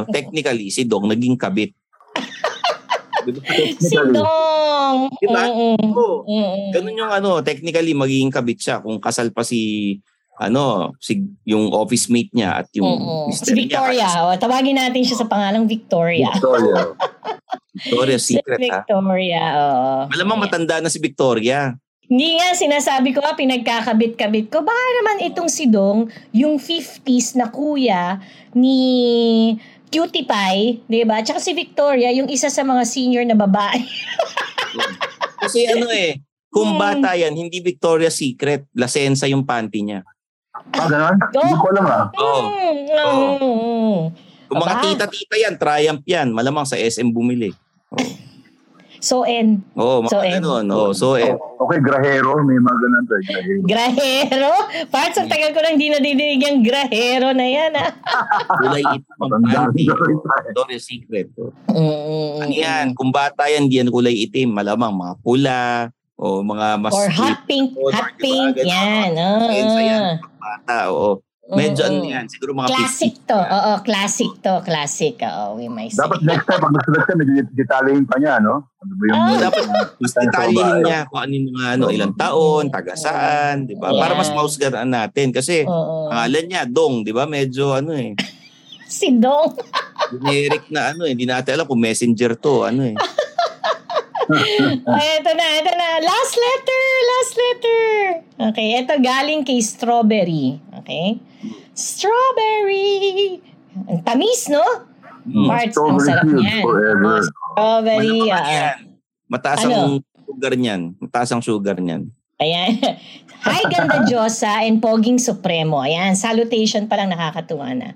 technically, si Dong naging kabit. Si Dong! Diba? Mm-mm. Oh, mm-mm. Ganun yung ano, technically magiging kabit siya kung kasal pa si... ano, si, yung office mate niya at yung... Oo, si Victoria. Niya. O, tawagin natin siya sa pangalang Victoria. Victoria. Victoria's Secret, si Victoria, ha? Oo. Malamang matanda na si Victoria. Hindi nga, sinasabi ko, pinagkakabit-kabit ko. Baka naman itong si Dong, yung fifties na kuya ni Cutie Pie, diba? Tsaka si Victoria, yung isa sa mga senior na babae. Kasi ano eh, kung bata yan, hindi Victoria's Secret, La Senza yung panty niya. Ah, gano'n? Hindi ko alam ah. Oo. Oo. Kung mga tita-tita yan, Triumph yan. Malamang sa S M bumili. Oh. So N. Oo, mga so gano'n. Oh, so N. Oh, okay, grahero. May mga gano'n tayo. Grahero? Grahero? Parts, ang tagal ko lang hindi nadidinig yung grahero na yan ah. Kulay itim ang panty. Victoria's Secret. Oh. Mm. Ano yan? Kung bata yan, diyan kulay itim. Malamang mga pula. O mga mas... Or hot pink. O, hot pink. Agad, yan. Oh. Sensa yan. Bata. Oo. Medyo ano yan. Siguro mga classic fifty. To. Oo. Classic to. Classic. Oo. We may say. Dapat next time, pag nagsulat ka, medyo detalyahin pa niya, no? Ano ba yung... Oh. Dapat mas detalyahin niya kung ano yung mga ano, ilang taon, tagasaan, di ba? Yeah. Para mas mausgaran natin. Kasi, ang alam niya, Dong, di ba? Medyo ano eh. Si Dong. Generic na ano eh. Hindi natin alam kung messenger to. Ano eh. Oh, eto na, eto na. Last letter, last letter. Okay, eto galing kay Strawberry. Okay? Strawberry. Ang tamis, no? Mm. Parts, ang sarap niyan. Oh, strawberry. Uh, Mataas ang ano? Sugar niyan. Mataas ang sugar niyan. Ayan. Hi, ganda Diyosa and poging supremo. Ayan, salutation pa lang nakakatuwa na.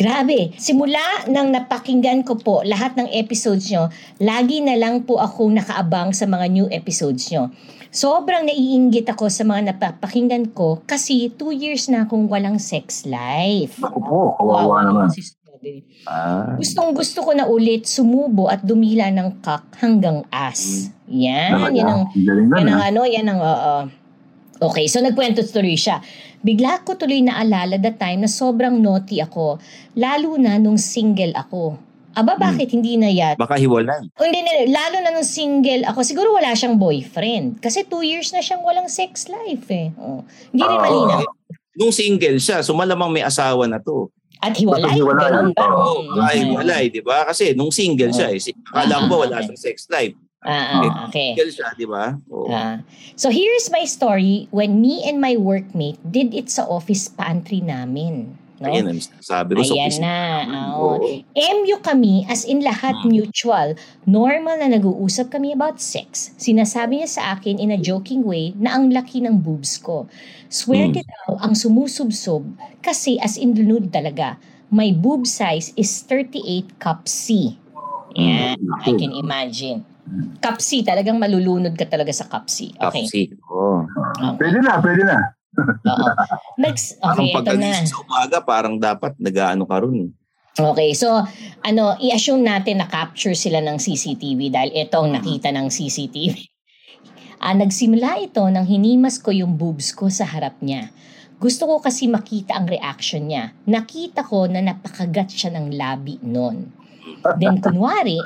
Grabe, simula nang napakinggan ko po lahat ng episodes nyo, lagi na lang po akong nakaabang sa mga new episodes nyo. Sobrang naiinggit ako sa mga napapakinggan ko kasi two years na akong walang sex life. Ako po, kawawa naman. Ah. Gustong gusto ko na ulit sumubo at dumila ng kak hanggang as. Yan, yan ang, yan ang ano, yan ang oo. Uh, okay, so nagkwento tuloy siya. Bigla ko tuloy naalala that time na sobrang naughty ako, lalo na nung single ako. Aba, bakit hmm. hindi na yat? Baka hiwalan. O, hindi na, lalo na nung single ako, siguro wala siyang boyfriend. Kasi two years na siyang walang sex life eh. Oh. Hindi rin uh, malinaw. Nung single siya, so malamang may asawa na to. At hiwalay. Hiwalay. Oo, hiwalay, di ba? Kasi nung single oh. siya eh, akala ko wala siyang sex life. Ah, okay. Single siya, di ba? Oh. Ah. So here's my story when me and my workmate did it sa office pantry namin. No? Ayan, sabi ko sa office. Ayan na. Oh. M U kami, as in lahat hmm. mutual. Normal na nag-uusap kami about sex. Sinasabi niya sa akin in a joking way na ang laki ng boobs ko. Swear hmm. to daw, ang sumusubsob kasi as in lunod talaga. My boob size is thirty-eight cup C. Yeah, I can imagine. Cup C, talagang malulunod ka talaga sa Cup C. Okay. Cup C. Oh. Uh, pwede na, pwede na. Oo. Next, okay, ito na. Pag-alis sa umaga, parang dapat nag-ano ka rin. Okay, so ano, i-assume natin na capture sila ng C C T V dahil ito ang nakita ng C C T V. Ah, nagsimula ito nang hinimas ko yung boobs ko sa harap niya. Gusto ko kasi makita ang reaction niya. Nakita ko na napakagat siya ng labi noon. Then kunwari,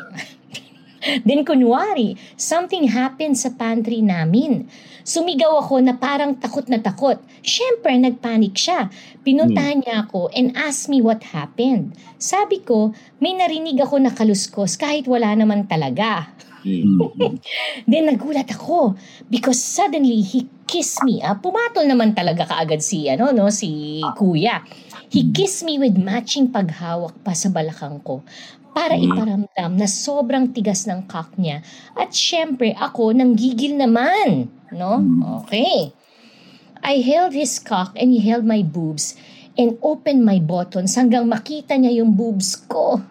then kunwari, something happened sa pantry namin. Sumigaw ako na parang takot na takot. Siyempre, nagpanik siya. Pinuntahan hmm. niya ako and asked me what happened. Sabi ko, may narinig ako na kaluskos kahit wala naman talaga. Then nagulat ako because suddenly he kissed me. Ah, pumatol naman talaga kaagad si ano no si Kuya. He kissed me with matching paghawak pa sa balakang ko para iparamdam na sobrang tigas ng cock niya at syempre ako nanggigil naman, no? Okay. I held his cock and he held my boobs and opened my buttons hanggang makita niya yung boobs ko.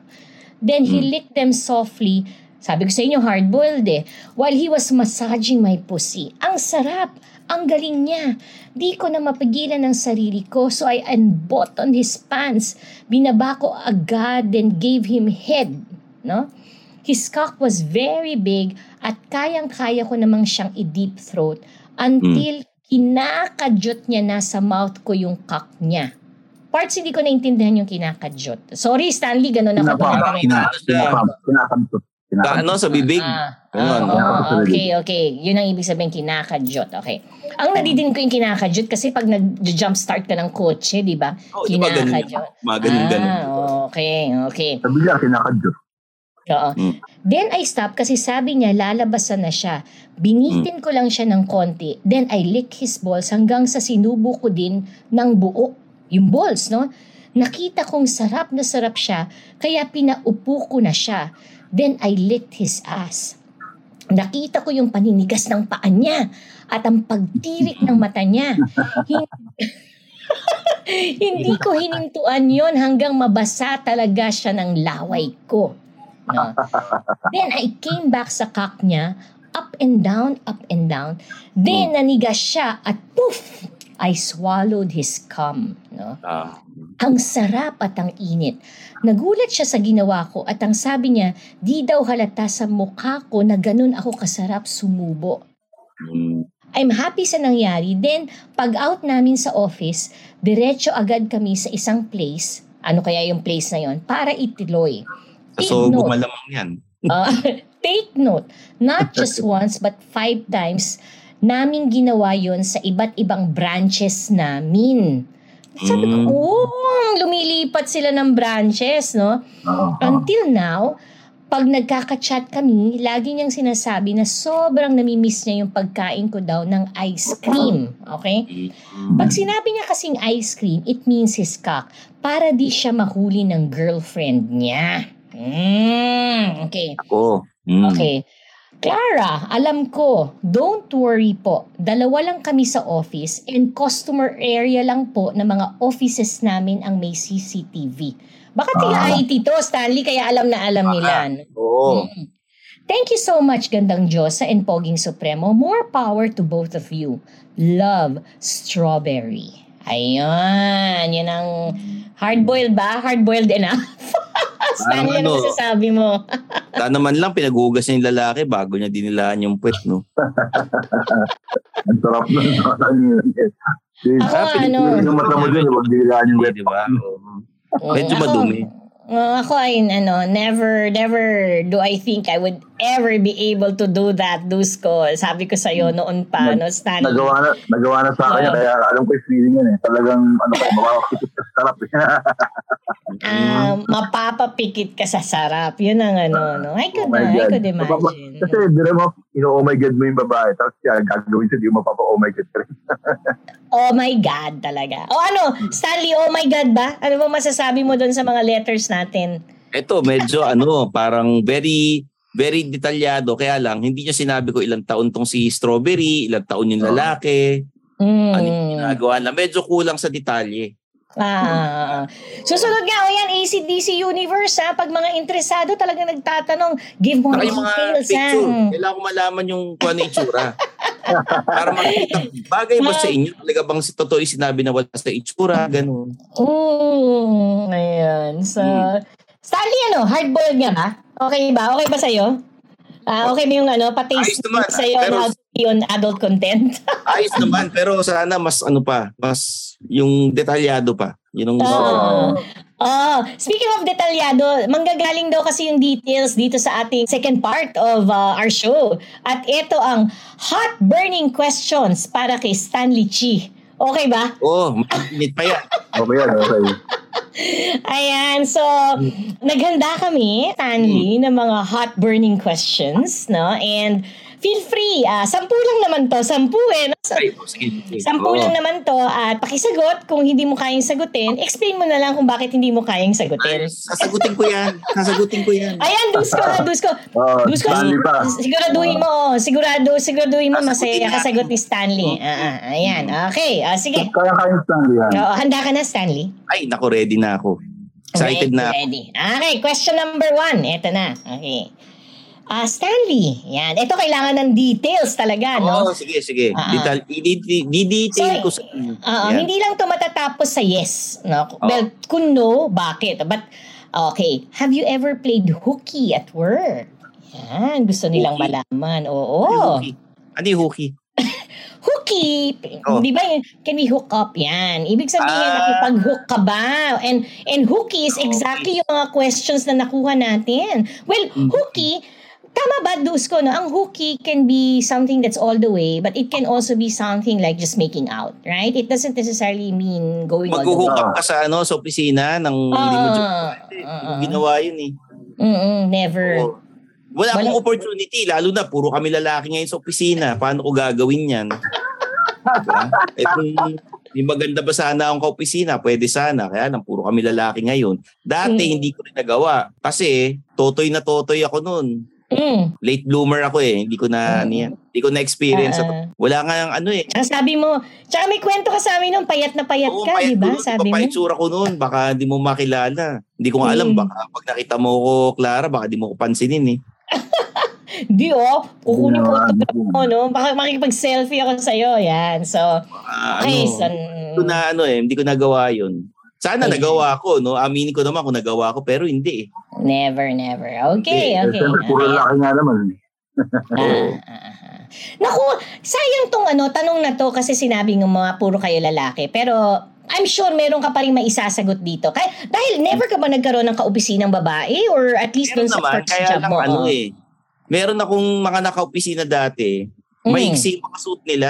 Then he licked them softly. Sabi ko sa inyo, hard-boiled eh. While he was massaging my pussy. Ang sarap. Ang galing niya. Di ko na mapigilan ang sarili ko. So I unbuttoned his pants. Binaba ko agad and gave him head. No? His cock was very big at kayang-kaya ko namang siyang i-deep throat until mm. kinakadyot niya na sa mouth ko yung cock niya. Parts hindi ko naintindihan yung kinakadyot. Sorry, Stanley, gano'n ako. Kinakadyot. Ano, sa bibig. Ah, ah, oh, okay, okay. Yun ang ibig sabihin, kinakadyot. Okay. Ang nadidin ko yung kinakadyot kasi pag nag-jumpstart ka ng kotse, di ba? Oh, kinakadyot. Magaling-galing. Ah, okay, okay. Sabi niya, kinakadyot. Oo. Mm. Then I stopped kasi sabi niya, lalabasan na siya. Binitin mm. ko lang siya ng konti. Then I lick his balls hanggang sa sinubo ko din ng buo. Yung balls, no? Nakita kong sarap na sarap siya, kaya pinaupo ko na siya. Then I licked his ass. Nakita ko yung paninigas ng paa niya at ang pagtirik ng mata niya. Hindi ko hinintuan yon hanggang mabasa talaga siya ng laway ko. No? Then I came back sa cock niya, up and down, up and down. Then nanigas siya at poof! I swallowed his cum. No? Ah. Ang sarap at ang init. Nagulat siya sa ginawa ko at ang sabi niya, di daw halata sa mukha ko na ganun ako kasarap sumubo. Mm. I'm happy sa nangyari. Then, pag out namin sa office, diretso agad kami sa isang place. Ano kaya yung place na yon? Para itiloy. Take so, note. Gumalamang yan. uh, take note. Not just once, but five times namin ginawa yon sa iba't ibang branches namin. Sabi ko, oh, lumilipat sila ng branches, no? Uh-huh. Until now, pag nagkaka-chat kami, lagi niyang sinasabi na sobrang namimiss niya yung pagkain ko daw ng ice cream. Okay? Pag sinabi niya kasing ice cream, it means his cock. Para di siya mahuli ng girlfriend niya. Mm, okay. Ako. Mm. Okay. Clara, alam ko, don't worry po. Dalawa lang kami sa office and customer area lang po ng mga offices namin ang may C C T V. Baka tiga-I T to, Stanley, kaya alam na alam nila. Oo. Hmm. Thank you so much, gandang Diyosa and poging Supremo. More power to both of you. Love, Strawberry. Ayan, yun ang hard-boiled ba? Hard-boiled enough? Stanley, ano masasabi mo? Ta naman lang, pinag-uugas niya yung lalaki bago niya dinilaan yung puwet, no? Ang sarap na ako, ah, ano? Yung mata mo dyan, huwag dinilaan yung puwet, diba? Medyo madumi. Uh, ako, ay, ano, never, never do I think I would ever be able to do that, Dusco. Sabi ko sa'yo noon pa, no, Stanley? Nagawa na, nagawa na sa akin, oh. Kaya alam ko yung feeling yun, eh. Talagang, ano kayo, mapapikit ka sa sarap, eh. um, mapapapikit ka sa sarap. Yun ang ano, no? I could, oh I could imagine. Kasi, dire mo, you know, oh my God mo yung babae. Tapos, yan, gagawin siya, di mo mapapa, oh my God ka rin. Oh my God, talaga. O ano, Stanley, oh my God ba? Ano mo masasabi mo doon sa mga letters natin? Ito, medyo ano, parang very very detalyado. Kaya lang, hindi niya sinabi ko ilang taon tong si Strawberry, ilang taon yung lalaki, mm. ano yung ginagawa na. Medyo kulang sa detalye. Ah. Susunod nga, o yan, A C D C Universe, ha? Pag mga interesado talaga nagtatanong, give more details. Kailangan ko malaman yung kung ano itsura. Para makita, bagay ba sa inyo? Talaga bang si totoo yung sinabi na wala sa itsura? Ganun. Mm, ayan. So, Stanley, ano? Hard-boiled nga ba? Okay ba? Okay ba sa'yo? Uh, okay ba yung ano, pataste sa'yo pero, how to be on adult content? Ayos naman, pero sana mas ano pa, mas yung detalyado pa. Yun ang gusto ko. Oh, speaking of detalyado, manggagaling daw kasi yung details dito sa ating second part of uh, our show. At ito ang hot burning questions para kay Stanley Chi. Okay ba? Oo, oh, mainit pa yan. Okay yan, okay. Ayan, so naghanda kami, Stanley, ng mga hot burning questions, no? And feel free, ah, sampu lang naman to, sampu eh. No? So, sampu lang naman to at pakisagot kung hindi mo kayang sagutin. Explain mo na lang kung bakit hindi mo kayang sagutin. Ay, sasagutin ko yan, sasagutin ko yan. Ayan, Dusco, Dusco. Oh, Dusco, siguraduhin mo, oh, sigurado, siguraduhin mo masaya ka sagot ni Stanley. Oh. Ah, ayan, okay, ah, sige. Kaya kayang Stanley yan. Oo, handa ka na, Stanley. Ay, naku, ready na ako. Excited ready, na ako. Ready. Okay, question number one, eto na, okay. Ah, uh, Stanley. Yan. Ito kailangan ng details talaga, no? Oo, oh, sige, sige. Uh-huh. Di-detail ko sa... Uh, hindi lang ito matatapos sa yes, no? Oh. Well, kung no, bakit? But, okay. Have you ever played hooky at work? Yan. Gusto nilang hooky. Malaman. Oo. Ano yung hooky? Hooky. Oh. Di ba yun? Can we hook up? Yan. Ibig sabihin, uh, nakipag-hook ka ba? And, and hooky is exactly okay. Yung mga questions na nakuha natin. Well, mm-hmm. hooky... Tama ba, Dusko, no? Ang hooky can be something that's all the way, but it can also be something like just making out, right? It doesn't necessarily mean going all the way. Mag-hook up ka sa, ano, sa opisina ng uh, hindi mo uh, ginawa yun eh. Mm-mm, never. Oh. Wala akong opportunity, lalo na puro kami lalaki ngayon sa opisina. Paano ko gagawin yan? Itong... Di maganda ba sana akong ka-opisina? Pwede sana. Kaya lang, puro kami lalaki ngayon. Dati, mm. hindi ko rin nagawa. Kasi, totoy na totoy ako noon. Mm. Late bloomer ako eh. Hindi ko na, mm. niyan. Hindi ko na-experience. Uh, Wala nga yung ano eh. Ang sabi mo, tsaka may kwento ka sa amin nung payat na payat Oo, ka, payat di ba? Dun, sabi mo. Papayitsura ko noon. Baka hindi mo makilala. Hindi ko nga alam. Mm. Baka pag nakita mo ko, Clara, baka di mo ko pansinin eh. Di oh, kukunin ko ito mo, no? Baka makikipag-selfie ako sa'yo. Yan, so. Uh, okay, ano, so. Hindi ko na, ano eh, hindi ko nagawa yun. Sana okay. nagawa ko, no? Aminin ko naman kung nagawa ko, pero hindi eh. Never, never. Okay, okay. Siyempre, puro laki nga naman. ah, ah, ah. Naku, sayang tong ano, tanong na to kasi sinabi ng mga puro kayo lalaki. Pero I'm sure meron ka pa rin maisasagot dito. Kaya, dahil never ka ba nagkaroon ng kaopisinang babae or at least meron dun sa naman, first job mo? Ano, oh. eh, meron akong mga naka-opisina dati. Mm. May iksi mga suit nila.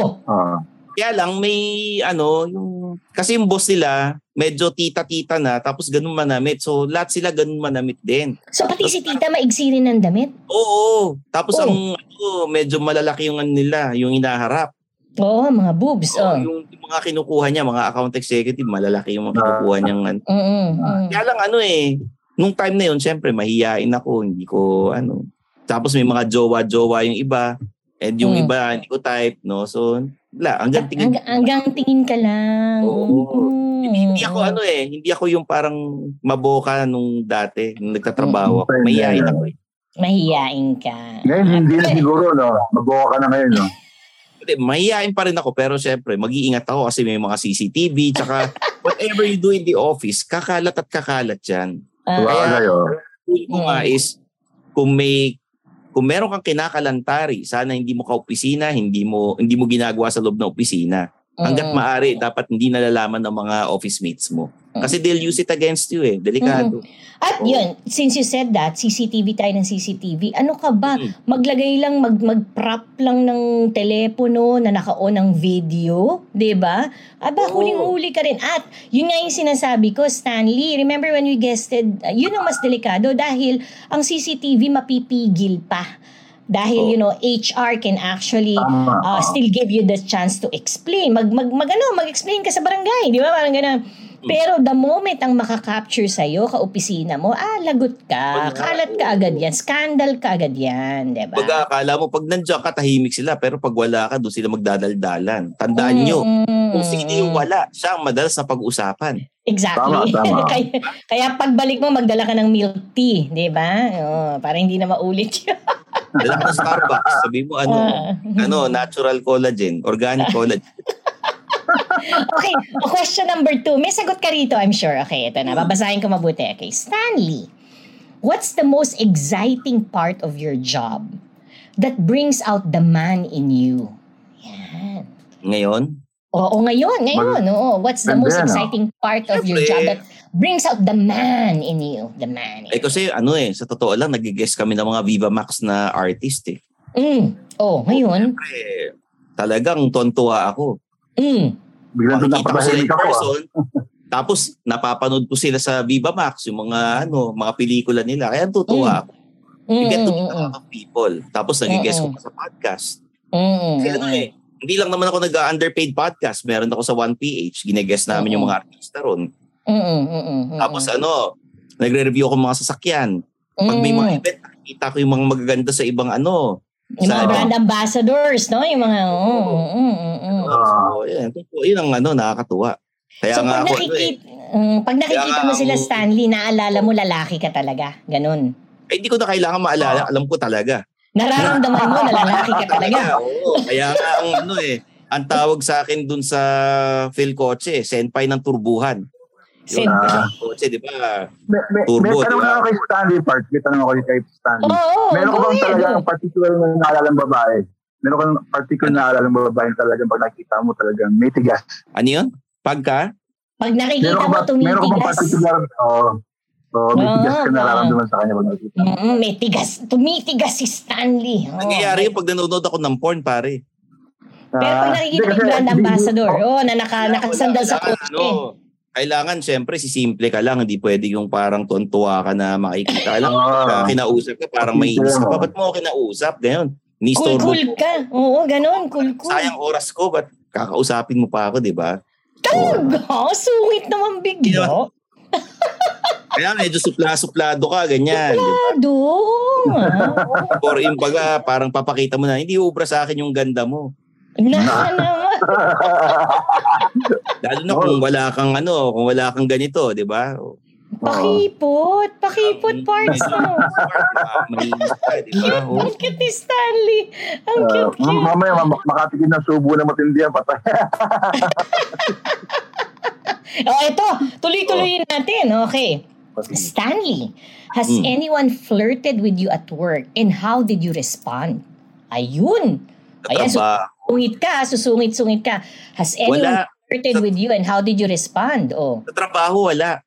Oh. Ah. Kaya lang may ano, yung kasi yung boss nila, medyo tita-tita na, tapos ganun manamit. So, lahat sila ganun manamit din. So, pati tapos, si tita maigsi rin ng damit? Oo. Tapos, oh. ang ano, medyo malalaki yung ano nila, yung inaharap. Oo, mga boobs. So, oh. Yung, yung mga kinukuha niya, mga account executive, malalaki yung mga kinukuha niyang ano. Mm-hmm. Kaya lang ano eh, nung time na yun, syempre, mahihiyain ako, hindi ko ano. Tapos may mga jowa-jowa yung iba. And yung mm. iba, hindi ko type, no? So, wala. Hanggang tingin, hanggang tingin ka lang. Oo. Mm. Hindi, hindi ako ano eh. Hindi ako yung parang maboka nung dati. Nung nagtatrabaho ako. Mm. Mahihain ako eh. Mahihain ka. Ngayon, hindi na siguro, no? Maboka ka na ngayon, no? Mahihain pa rin ako pero syempre mag-iingat ako kasi may mga C C T V tsaka whatever you do in the office, kakalat at kakalat yan. Uh, Kaya, kung nga is kung may kung meron kang kinakalantari, sana hindi mo ka-opisina, hindi mo, hindi mo ginagawa sa loob ng opisina. Hanggat mm. maaari, dapat hindi nalalaman ng mga office mates mo. Kasi they'll use it against you eh. Delikado. Mm. At oh. yun, since you said that, C C T V tayo ng C C T V, ano ka ba? Mm. Maglagay lang, mag, mag-prop lang ng telepono na naka-on ng video, diba? Aba, oh. huling-huli ka rin. At yun nga yung sinasabi ko, Stanley, remember when we guested, uh, yun ang mas delikado dahil ang C C T V mapipigil pa. Dahil, oh. you know, H R can actually uh, still give you the chance to explain. Mag, mag, mag, ano, mag-explain ka sa barangay, di ba? Parang gano'n. Pero the moment ang makakapture sa'yo, ka-opisina mo, ah, lagot ka, kalat ka agad yan, scandal ka agad yan, di ba? Baga, akala mo, pag nandiyan ka, tahimik sila, pero pag wala ka, doon sila magdadaldalan. Tandaan mm-hmm. nyo, kung sino yung wala, siya ang madalas na pag-usapan. Exactly. Tama, tama. kaya, kaya pagbalik mo, magdala ka ng milk tea, di ba? Oh, para hindi na maulit yun. Dala ka Starbucks, sabi mo ano, uh, ano, natural collagen, organic collagen. Okay, question number two. May sagot ka rito, I'm sure. Okay, ito na. Babasahin ko mabuti. Okay, Stanley, what's the most exciting part of your job that brings out the man in you? Yan. Ngayon? Oo, ngayon. Ngayon, oo. What's the most exciting part of your job that brings out the man in you? The man in you. Eh, kasi ano eh, sa totoo lang, nag-guess kami ng mga Vivamax na artist eh. Mm. Oo, oh, ngayon. Siyempre, talagang tontuwa ako. Mm. Makikita ko sila in person, tapos napapanood ko sila sa Vivamax, yung mga ano, mga pelikula nila. Kaya tutuwa mm. ako. Mm, you get to meet mm, mm, mm. people. Tapos nag-guess mm, mm. ko sa podcast. Mm, kasi ano eh, hindi lang naman ako nag-underpaid podcast. Meron ako sa one P H. Gine-guess namin mm, yung mga artista ron. Mm, mm, mm, mm, Tapos ano, nagre-review ako ng mga sasakyan. Pag may mga event, nakikita ko yung mga magaganda sa ibang ano. Yung mga brand ambassadors, no? Yung mga, oo. Oh, oh, oh, oh. oh, yun, yun ang ano, nakakatuwa. Kaya so nga pag, ako, nakikita, ano, eh. pag nakikita mo sila, Stanley, naalala mo lalaki ka talaga. Ganun. Eh, hindi ko na kailangan maalala. Alam ko talaga. Nararamdaman mo na lalaki ka talaga. Oo. Kaya nga ang ano eh, ang tawag sa akin dun sa Philcoche, senpai ng turbuhan. Yun, uh, kotse, di ba? May, may, turbo, may tanong diba? Ako kay Stanley Park. May tanong ako kay Stanley. Oh, oh, meron ka bang talagang particular na naalalang babae? Meron ka bang particular na naalalang babae talagang pag nakita mo talagang may tigas? Ano yun? Pagka? Pag nakikita meron mo tumitigas. Meron ka bang particular? Oo. So, may tigas ka nararamdaman sa kanya pag nakikita mo. Mm, may tigas. Tumitigas si Stanley. Oh. Nangyayari yun pag nanonood ako ng porn, pare. Uh, Pero pag nakikita yung brand ambassador, oh, na naka, nakasandal sa kotse. Ano? Kailangan, siyempre, sisimple ka lang. Hindi pwede yung parang tontuwa ka na makikita. Alam mo, oh, kinausap ka, parang may inis ka. Ba't mo ako kinausap? Ganyan. Cool, cool ka. Oo, ganun. Cool, cool. Sayang oras ko, ba't kakausapin mo pa ako, di ba? Talaga? Oh. Sungit naman bigyo. Kaya medyo supla-suplado ka, ganyan. Suplado. Or yung baga, parang papakita mo na, hindi ubra sa akin yung ganda mo. Na, na. Lalo na kung wala kang ano, kung wala kang ganito, di ba? Pakipot, pakipot parts mo. Ang cute ni Stanley. Ang cute cute. Mamaya makatikin ng subo na matindi ang patay. Oh, ito, tuloy-tuloyin natin. Okay. Stanley, has hmm. anyone flirted with you at work and how did you respond? Ayun. Ayan, susungit ka, susungit-sungit ka. Has anyone flirted with you and how did you respond? Oh. Sa trabaho, wala.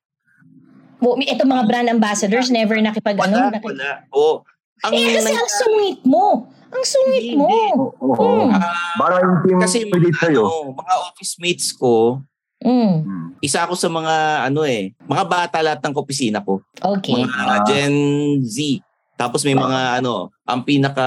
Ito mga brand ambassadors, never nakipag-ano? Wala, nakip- wala. Oh. Ang, eh, kasi ang sungit mo. Ang sungit hindi, mo. Oo. Oh, oh. mm. uh, kasi ano, mga office mates ko, mm. isa ako sa mga, ano eh, mga bata lahat ng opisina ko. Okay. Mga uh, Gen Z. Tapos may mga ano, ang pinaka,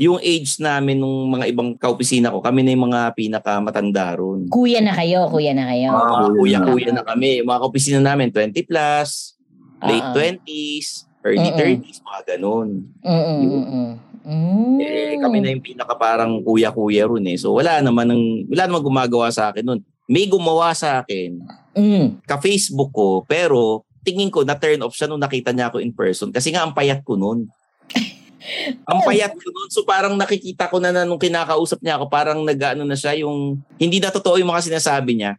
yung age namin nung mga ibang kaopisina ko, kami na yung mga pinaka matanda roon. Kuya na kayo, kuya na kayo. Uh, Kuya-kuya na kami. Yung mga kaopisina namin, twenty plus, late uh-uh. twenties, early Mm-mm. thirties, mga ganun. Mm. Eh, kami na yung pinaka parang kuya-kuya roon eh. So wala naman, ng, wala naman gumagawa sa akin noon. May gumawa sa akin, mm. ka-Facebook ko, pero tingin ko, na-turn off siya nung nakita niya ako in person. Kasi nga, ang payat ko nun. Ang payat ko nun. So, parang nakikita ko na, na nung kinakausap niya ako, parang nag-ano na siya, yung hindi na totoo yung mga sinasabi niya.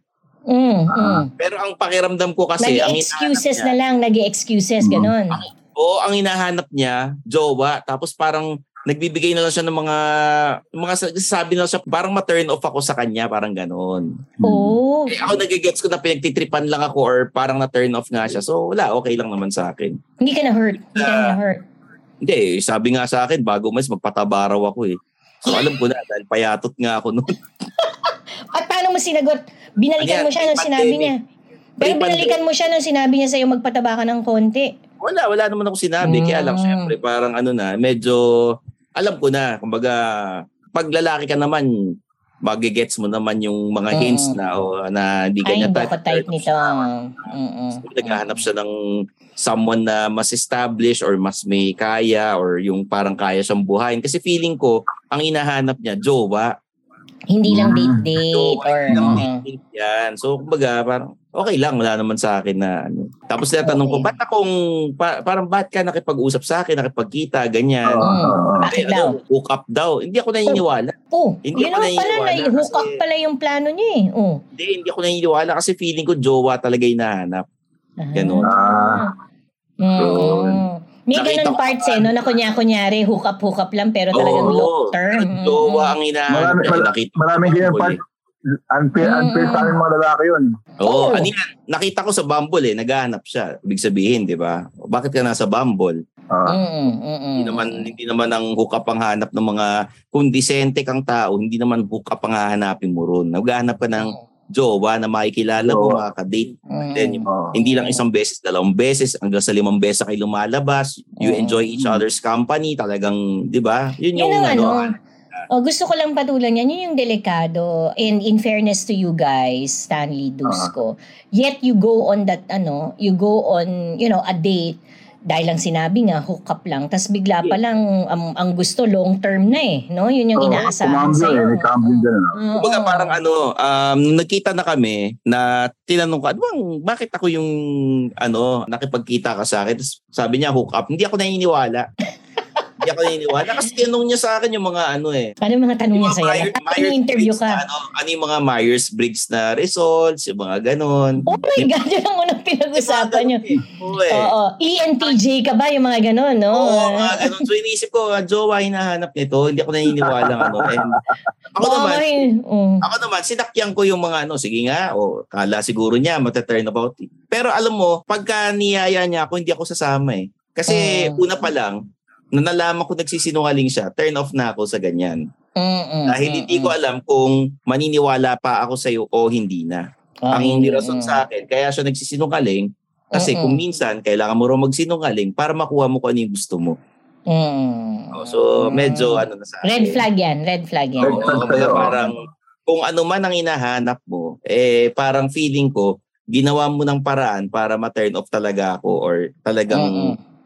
Mm, uh, mm. Pero ang pakiramdam ko kasi, nag-i-excuses ang excuses na lang, nag-i-excuses, ganun. Mm. Oo, ang hinahanap niya, jowa, tapos parang nagbibigay na lang siya ng mga, mga sabi na siya, parang ma-turn off ako sa kanya, parang ganon. Oh. Eh, ako nagigets ko na pinagtitripan lang ako or parang na-turn off nga siya. So wala, okay lang naman sa akin. Hindi ka na-hurt. Hindi ka na-hurt. Hindi, sabi nga sa akin, bago mas magpatabaraw ako eh. So alam ko na, dahil payatot nga ako noon. At paano mo sinagot? Binalikan Ayan, mo siya nung sinabi niya. Pero binalikan mo siya nung sinabi niya sa'yo magpataba ka ng konti. Wala, wala naman ako sinabi. Mm. Kaya lang, syempre, parang ano na, medyo, alam ko na, kumbaga, pag lalaki ka naman, magigets mo naman yung mga mm. hints na, o, na hindi kanya type. Ay, baka type nito. So, naghahanap siya ng someone na mas established or mas may kaya or yung parang kaya siyang buhayin. Kasi feeling ko, ang inahanap niya, jowa. Hindi lang date-date or... Uh-huh. Yan. So, kumbaga, parang okay lang. Wala naman sa akin na... Ano. Tapos natanong okay. ko, ba't akong... Pa, parang ba't ka nakipag-usap sa akin, nakipagkita, ganyan. Uh-huh. Bakit daw? Ano, hook up daw. Hindi ako naniniwala. Oh, oh. Hindi yun ako naniniwala. Yun naman pala, hook up pala yung plano niya eh. Oh. Hindi, hindi ako naniniwala kasi feeling ko jowa talaga yung nahanap. Ganon. Ah. Mm. So, may ganun parts eh, no? Na kunya, kunyari, hook-up-hook-up lang, pero talagang long term. Oo, oo. Ang ina. Maraming ganyan part. Unfair, unfair sa amin mga lalaki yun. Oo, ano yan? Nakita ko sa Bumble eh, naghahanap siya. Ibig sabihin, di ba? Bakit ka nasa Bumble? Hindi naman, hindi naman ang hook-up ang hanap ng mga, kung disente kang tao, hindi naman hook-up ang hahanapin mo ron. Naghahanap ka ng jowa na makikilala mo, oh. makakadate. Mm. Then, oh. Hindi lang isang beses, dalawang beses, hanggang sa limang beses kayo lumalabas. You mm. enjoy each other's company. Talagang, di ba? Yun yung yun ano. ano. Oh, gusto ko lang patulan yan. Yun yung delikado. And in fairness to you guys, Stanley, Dusco, uh-huh. yet you go on that, ano, you go on, you know, a date. Dahil lang sinabi nga, hook up lang. Tapos bigla pa lang, um, ang gusto, long term na eh. No? Yun yung inaasahan sa'yo. Oo, may gambling din. Kumbaga parang ano, um, nakita na kami na tinanong ko, bakit ako yung ano, nakipagkita ka sa akin? Tapos sabi niya, hook up. Hindi ako naniniwala. Hindi ako naniniwala. Kasi tinanong niya sa akin yung mga ano eh. Ano mga tanong niya sa'yo? Ano yung interview ka? Ano yung mga Myers-Briggs na results, yung mga ganon. Oh my God, yun ang unang pinag-usapan niyo. Oo. E N T J ka ba? Yung mga ganon, no? Oo, mga ganon. So iniisip ko, jowa, hinahanap nito. Hindi ako naniniwala ng ano. Ako naman, ako naman, sinakyan ko yung mga ano, sige nga, o kala siguro niya, mataturn about. Pero alam mo, pagka niyaya niya ako, hindi ako sasama eh. Kasi una pa lang, nung nalaman ko nagsisinungaling siya, turn off na ako sa ganyan. Mm-mm, Dahil mm-mm. hindi ko alam kung maniniwala pa ako sa'yo o hindi na. Oh, ang hindi rason sa akin, kaya siya nagsisinungaling kasi mm-mm. kung minsan, kailangan mo rin magsinungaling para makuha mo kung ano yung gusto mo. Mm. Oh, so, medyo mm. ano na sa akin. Red flag yan, red flag yan. Oo, oh, oh, parang kung ano man ang hinahanap mo, eh parang feeling ko, ginawa mo ng paraan para ma-turn off talaga ako or talagang... Mm-mm.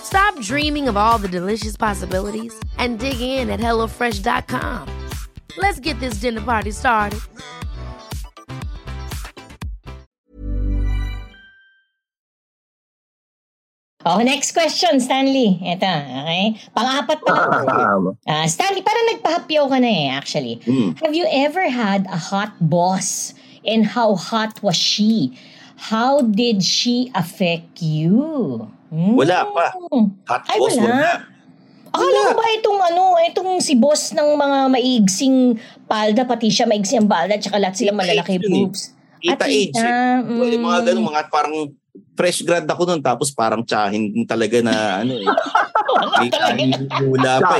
Stop dreaming of all the delicious possibilities and dig in at HelloFresh dot com. Let's get this dinner party started. Oh, next question, Stanley. Ito, okay? Pang-apat pa lang. Uh, Stanley, parang nagpahapyaw ka na eh, actually. Mm. Have you ever had a hot boss? And how hot was she? How did she affect you? Mm. Wala pa. Hot Ay, boss wala. wala. Akala ko ba itong ano, itong si boss ng mga maigsing palda, pati siya maigsing ang palda, tsaka lahat sila malalaki boobs. Kita age. Eh. Mm. Well, mga ganun, mga parang fresh grad ako nun, tapos parang tsahin talaga na ano eh. May kanin mula pa.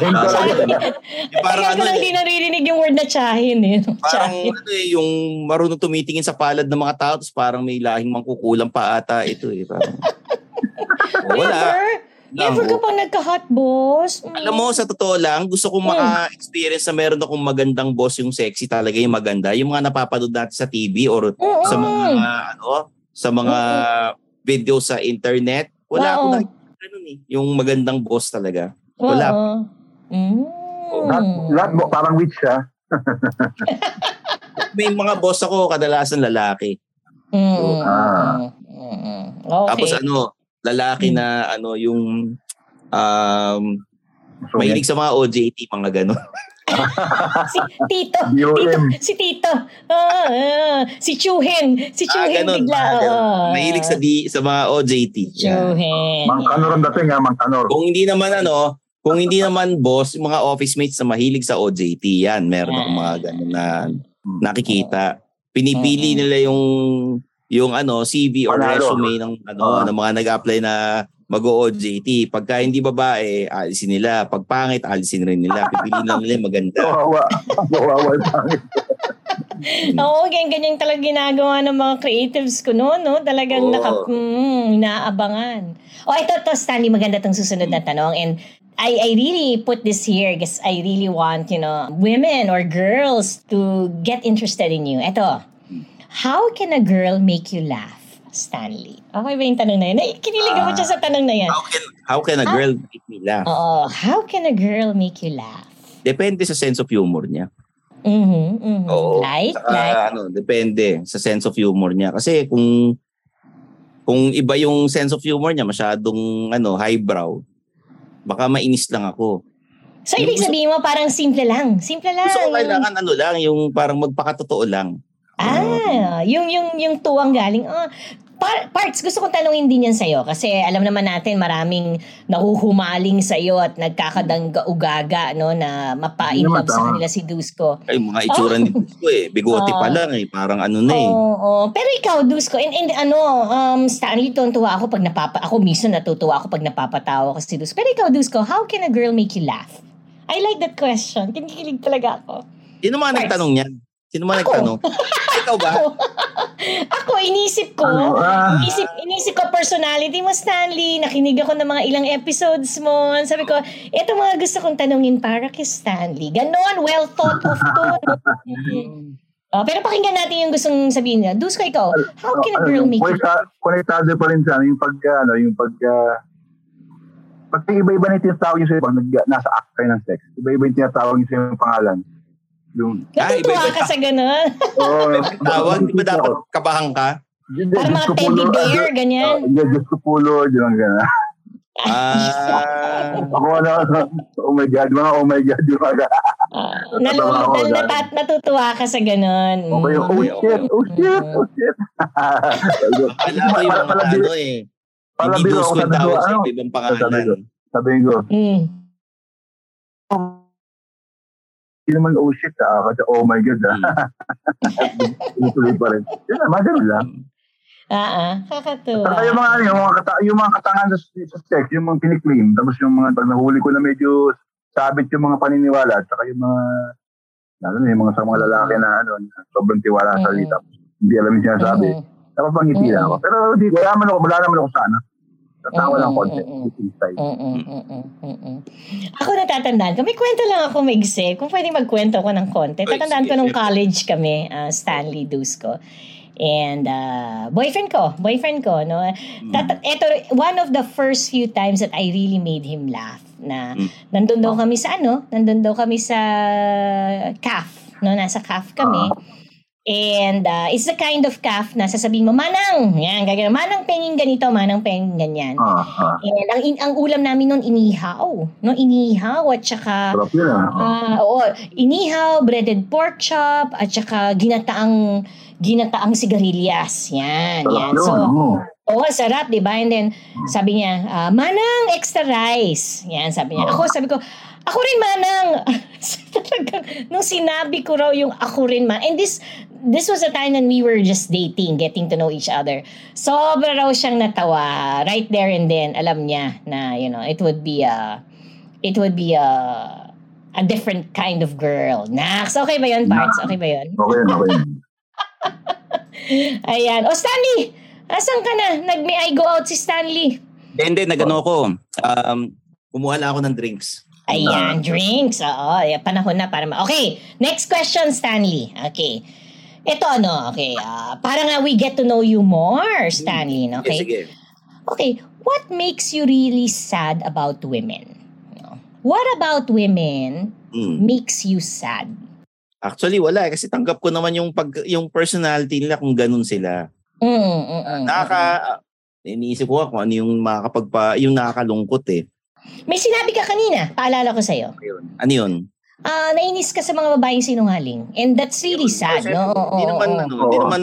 Parang ano eh. Hindi naririnig yung word na tsahin eh. Parang ano eh, yung marunong tumitingin sa palad ng mga tao, tapos parang may lahing mangkukulang pa ata ito eh. Parang... Oh, wala. Never ka pang nagka-hot boss. Mm. Alam mo, sa totoo lang, gusto kong maka-experience na meron akong magandang boss, yung sexy talaga, yung maganda. Yung mga napapanood natin sa T V or mm-mm. sa mga ano, sa mga mm-mm. video sa internet. Wala wow. akong ganun eh. Yung magandang boss talaga. Wala. Mm. Oh. Lahat, lahat mo, parang witch ah. May mga boss ako, kadalasan lalaki. Mm. So, ah. Mm. Okay. Tapos ano, lalaki na ano yung um, mahilig sa mga O J T, mga gano'n. Si Tito, Tito, si Tito, uh, uh, si Chuhin, si Chuhin ah, ganun, bigla. Uh, mahilig sa, di, sa mga O J T. Chuhin. Yeah. Mang kanor ang dating ha, mang kanor. Kung hindi naman ano, kung hindi naman boss, mga office mates na mahilig sa O J T, yan, meron yeah. akong mga gano'n na nakikita. Pinipili nila yung... yung ano C V or resume ng ano oh. ng mga nag-apply na mag-O J T. Pagka hindi babae, alisin nila. Pag pangit, alisin rin nila. Pipiliin lang nila maganda. Wawa. Wawa, pangit. Oo, ganyan talaga ginagawa ng mga creatives ko noon, no? Talagang oh. naka, mm, inaabangan. Oh, ito, to, Stanley, maganda tong susunod na tanong. And I, I really put this here because I really want, you know, women or girls to get interested in you. Ito, how can a girl make you laugh? Stanley. Okay ba yung tanong na yun? Kinilig ako uh, dyan sa tanong na yan. How can, how can a girl how, make me laugh? Oo. How can a girl make you laugh? Depende sa sense of humor niya. Mm-hmm. mm-hmm. Oo. Like? Saka, like? Ano, depende sa sense of humor niya. Kasi kung kung iba yung sense of humor niya, masyadong ano, highbrow, baka mainis lang ako. So, yung ibig sabihin mo parang simple lang? Simple lang. So, kailangan ano lang, yung parang magpakatotoo lang. Ah, yung yung yung tuwang galing. Ah, par- parts gusto kong tanungin din yan sa iyo kasi alam naman natin maraming nahuhumaling sa iyo at nagkakadangga-ugaga no na mapainlove sa kanila si Dusco. Ay, mga itsura oh. ni Dusco eh, bigote oh. pa lang eh, parang ano na eh. Oo, oh, oh. Pero ikaw Dusco, and, and ano, um Stanley, tuntuwa ako pag napapa ako mismo natutuwa ako pag napapatawa ko si Dusco. Pero ikaw Dusco, how can a girl make you laugh? I like that question. Kinikilig talaga ako. Sino man nagtanong niyan? Sino man nagtanong? Ikaw ba? Ako, inisip ko. Ano, ah. inisip, inisip ko personality mo, Stanley. Nakinig ako ng mga ilang episodes mo. Sabi ko, ito mga gusto kong tanungin para kay Stanley. Ganon, well thought of to. Oh, pero pakinggan natin yung gustong sabihin niya. Dusco, ikaw, how can a girl make you laugh? Konektado pa rin sa amin yung pagka, ano, yung pagka, pagka iba-iba na tinatawag yung sa'yo pag nasa act kayo ng sex. Iba-iba yung tinatawag yung sa'yo yung pangalan. Yung, natutuwa ah, ka sa gano'n. Oo. Tawag, di ba dapat kabahang ka? Para mga teddy bear, ganyan. Hindi, just to pull, Lord, yung gano'n. Ah. Ako ano, oh my God, mga oh my God, yung mga gano'n. Natutuwa ka sa gano'n. Okay, oh shit, oh shit, oh shit. Alam ko yung mga ano eh. Hindi dos ko yung tawag sa ibang pangalan. Sabihin ko. Hmm. Hindi naman, oh shit, ah. Kasi, oh my God, ah. Inutuloy pa rin. Yun naman, ganun lang. Oo, kakatuwa. Saka yung mga, yung mga, kata- yung mga katangan sa, sa sex, yung mga kiniklaim, tapos yung mga, pag nahuli ko na medyo sabit yung mga paniniwala, at saka yung mga, ano na, yung mga sa mga lalaki na, ano, sobrang tiwala sa salita. Mm-hmm. Hindi alam yung sinasabi. Mm-hmm. Napapangiti mm-hmm. lang ako. Pero, di, wala naman ako, wala naman ako sana. Tatawa lang content. Ako natatandaan ko. May kwento lang ako mag-se. Kung pwede magkwento ko ng konti. Tatandaan ko nung college kami, uh, Stanley, Dusco. And uh, boyfriend ko. Boyfriend ko. No? Tata- eto, one of the first few times that I really made him laugh. Na nandun daw kami sa ano? Nandun daw kami sa C A F. No? Nasa C A F kami. And uh, it's the kind of calf na sasabihin mo, manang, yan, ganyan, manang penging ganito, manang penging ganyan. Uh-huh. And ang, ang ulam namin noon, inihaw. No, inihaw at saka, uh, oo, inihaw, breaded pork chop, at saka ginataang, ginataang sigarilyas. Yan, yan. So, oo, oh, sarap, diba? And then, sabi niya, uh, manang extra rice. Yan, sabi niya. Ako, sabi ko, ako rin manang. Talagang, nung sinabi ko raw yung ako rin manang. And this, this was a time when we were just dating, getting to know each other. Sobra raw siyang natawa. Right there and then, alam niya na, you know, it would be a, it would be a, a different kind of girl. Nax, okay ba yun, Parts? Okay ba yun? Okay, okay. Ayan. O, Stanley, asan ka na? Nag-may I go out si Stanley? Hindi, nag-ano ko. Um, kumuha lang ako ng drinks. Ayan, drinks. Oo, ayan, panahon na para ma- okay, next question, Stanley. Okay. Ito ano, okay. Uh, para nga we get to know you more, Stanley. Okay? Sige, sige. Okay, what makes you really sad about women? What about women mm. makes you sad? Actually, wala. Kasi tanggap ko naman yung, pag, yung personality nila kung ganun sila. Mm, mm, mm, uh, nakaka, uh, iniisip ko ako ano yung makakapagpa, yung nakakalungkot eh. May sinabi ka kanina, paalala ko sa'yo. Ano yun? Uh, nainis ka sa mga babaeng sinungaling. And that's really yun, sad, no? Hindi oh, naman, oh, ano, oh. Di naman,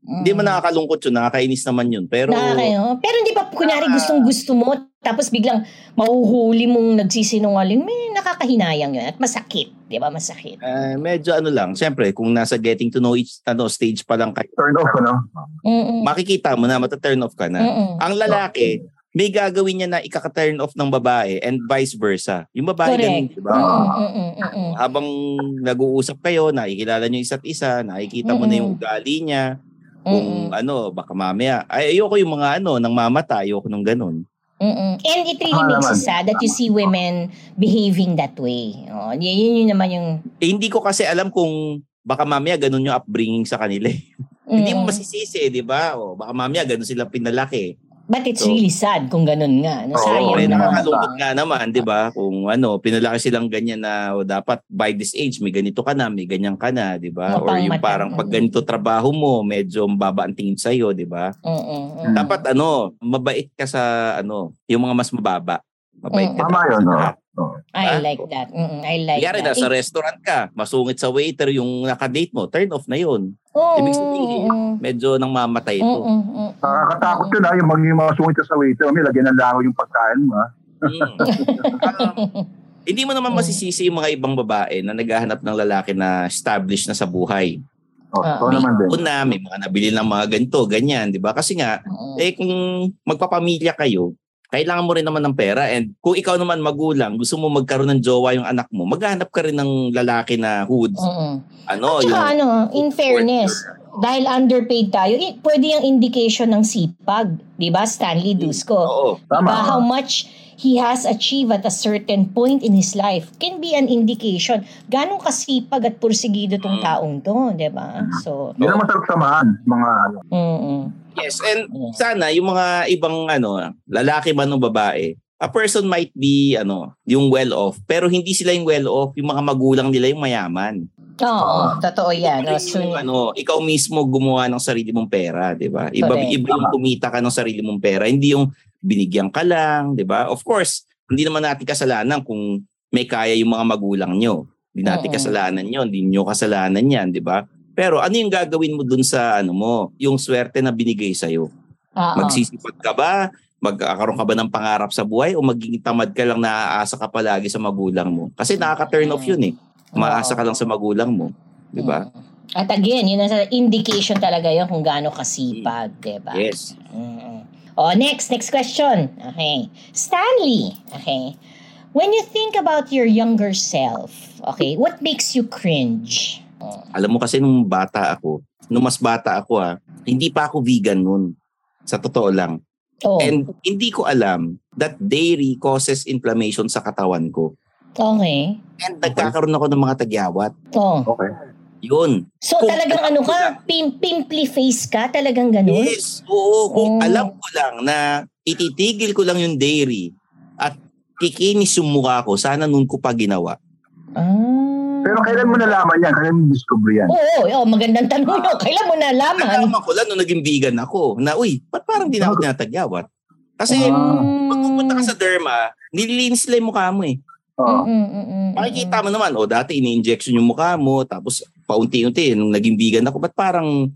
mm. di naman nakakalungkot yun. Nakakainis naman yun. Pero, Nakakayo. pero hindi pa, kunyari, uh, gustong-gusto mo, tapos biglang mahuhuli mong nagsisinungaling, may nakakahinayang yun. At masakit. Di ba? Masakit. Uh, medyo ano lang. Siyempre, kung nasa getting to know each ano, stage pa lang kayo. Turn off ka na. Mm-mm. Makikita mo na, mata-turn off ka na. Mm-mm. Ang lalaki, may gagawin niya na ikaka-turn off ng babae and vice versa. Yung babae ganun, di ba? Habang nag-uusap kayo, nakikilala niyo isa't isa, nakikita mo mm-mm. na yung ugali niya. Kung mm-mm. ano, baka mamaya. Ay, ayoko yung mga ano, nang mamata, ayoko nung ganun. Mm-mm. And it really ah, makes naman. Sad that you see women behaving that way. Oh, yun, yun, yun naman yung... Eh, hindi ko kasi alam kung baka mamaya ganun yung upbringing sa kanila. Mm-hmm. Hindi mo masisisi, di ba? O, baka mamaya ganun sila pinalaki. But it's so, really sad kung ganun nga. No, sayang naman. Nakakalungkot nga naman, di ba? Kung ano, pinalaki silang ganyan na o, dapat by this age, may ganito ka na, may ganyan ka na, di ba? Or yung parang pag ganito trabaho mo, medyo mababa ang tingin sa'yo, di ba? Mm-hmm. Dapat ano, mabait ka sa ano, yung mga mas mababa. Mabait mm-hmm. ka. Tama yun, no? Oh. I ah, like that. Mm-mm, I like yari that. Yari na, sa restaurant ka, masungit sa waiter yung nakadate mo, turn off na yun. Oh, ibig sabihin, mm-mm. medyo nang mamatay ito. Nakakatakot uh, yun ha, yung maging masungit ka sa waiter, may lagyan ng lango yung pagkain mo. Mm. um, hindi mo naman masisisi yung mga ibang babae na naghahanap ng lalaki na established na sa buhay. Oh, uh, may una, may mga nabili ng mga ganito, ganyan, di ba? Kasi nga, uh, eh kung magpapamilya kayo, kailangan mo rin naman ng pera, and kung ikaw naman magulang, gusto mo magkaroon ng jowa yung anak mo, maghanap ka rin ng lalaki na hood. Mm-hmm. Ano, at saka yung, ano, in fairness, or, dahil underpaid tayo, pwede yung indication ng sipag, di ba, Stanley Dusko? Oo, tama. How much he has achieved at a certain point in his life can be an indication. Ganong kasipag at pursigido tong taong to, di ba? So, hindi naman sarap samahan, mga ano. Mm-hmm. Yes, and sana yung mga ibang ano, lalaki man o babae, a person might be ano, yung well-off, pero hindi sila yung well-off, yung mga magulang nila yung mayaman. Oo, uh, totoo yan. Yung, so, ano, ikaw mismo gumawa ng sarili mong pera, di ba? Iba, iba yung kumita ka ng sarili mong pera, hindi yung binigyan ka lang, di ba? Of course, hindi naman natin kasalanan kung may kaya yung mga magulang nyo. Hindi natin uh-uh. kasalanan yun, hindi nyo kasalanan yan, di ba? Pero ano yung gagawin mo dun sa ano mo, yung swerte na binigay sa'yo? Uh-oh. Magsisipag ka ba? Magkakaroon ka ba ng pangarap sa buhay? O magiging tamad ka lang, naaasa ka palagi sa magulang mo? Kasi nakaka-turn off yun eh. Maasa ka lang sa magulang mo. Diba? At again, yun ang indication talaga yun kung gaano kasipag. Diba? Yes. Oh, next. Next question. Okay. Stanley. Okay. When you think about your younger self, okay, what makes you cringe? Alam mo kasi nung bata ako, nung mas bata ako ha, hindi pa ako vegan nun. Sa totoo lang. Oh. And hindi ko alam that dairy causes inflammation sa katawan ko. Okay. And nagkakaroon ako ng mga tagyawat. Oh. Okay. Yun. So kung talagang ano ka, pim- pimply face ka, talagang ganun? Yes, oo. Kung oh. alam ko lang na ititigil ko lang yung dairy at kikinis yung mukha ko, sana nun ko pa ginawa. Ah. Pero kailan mo nalaman yan? Kailan mo discover yan? Oo, oo, magandang tanong yun. Kailan mo nalaman? Nalaman ko lang nung naging vegan ako na, uy, ba't parang di na ako tinatagyawat? Kasi uh, pag pupunta ka sa derma, nililinis nila yung mukha mo eh. Uh, Makikita mo naman, o oh, dati ini-injection yung mukha mo, tapos paunti-unti, nung naging vegan ako, ba't parang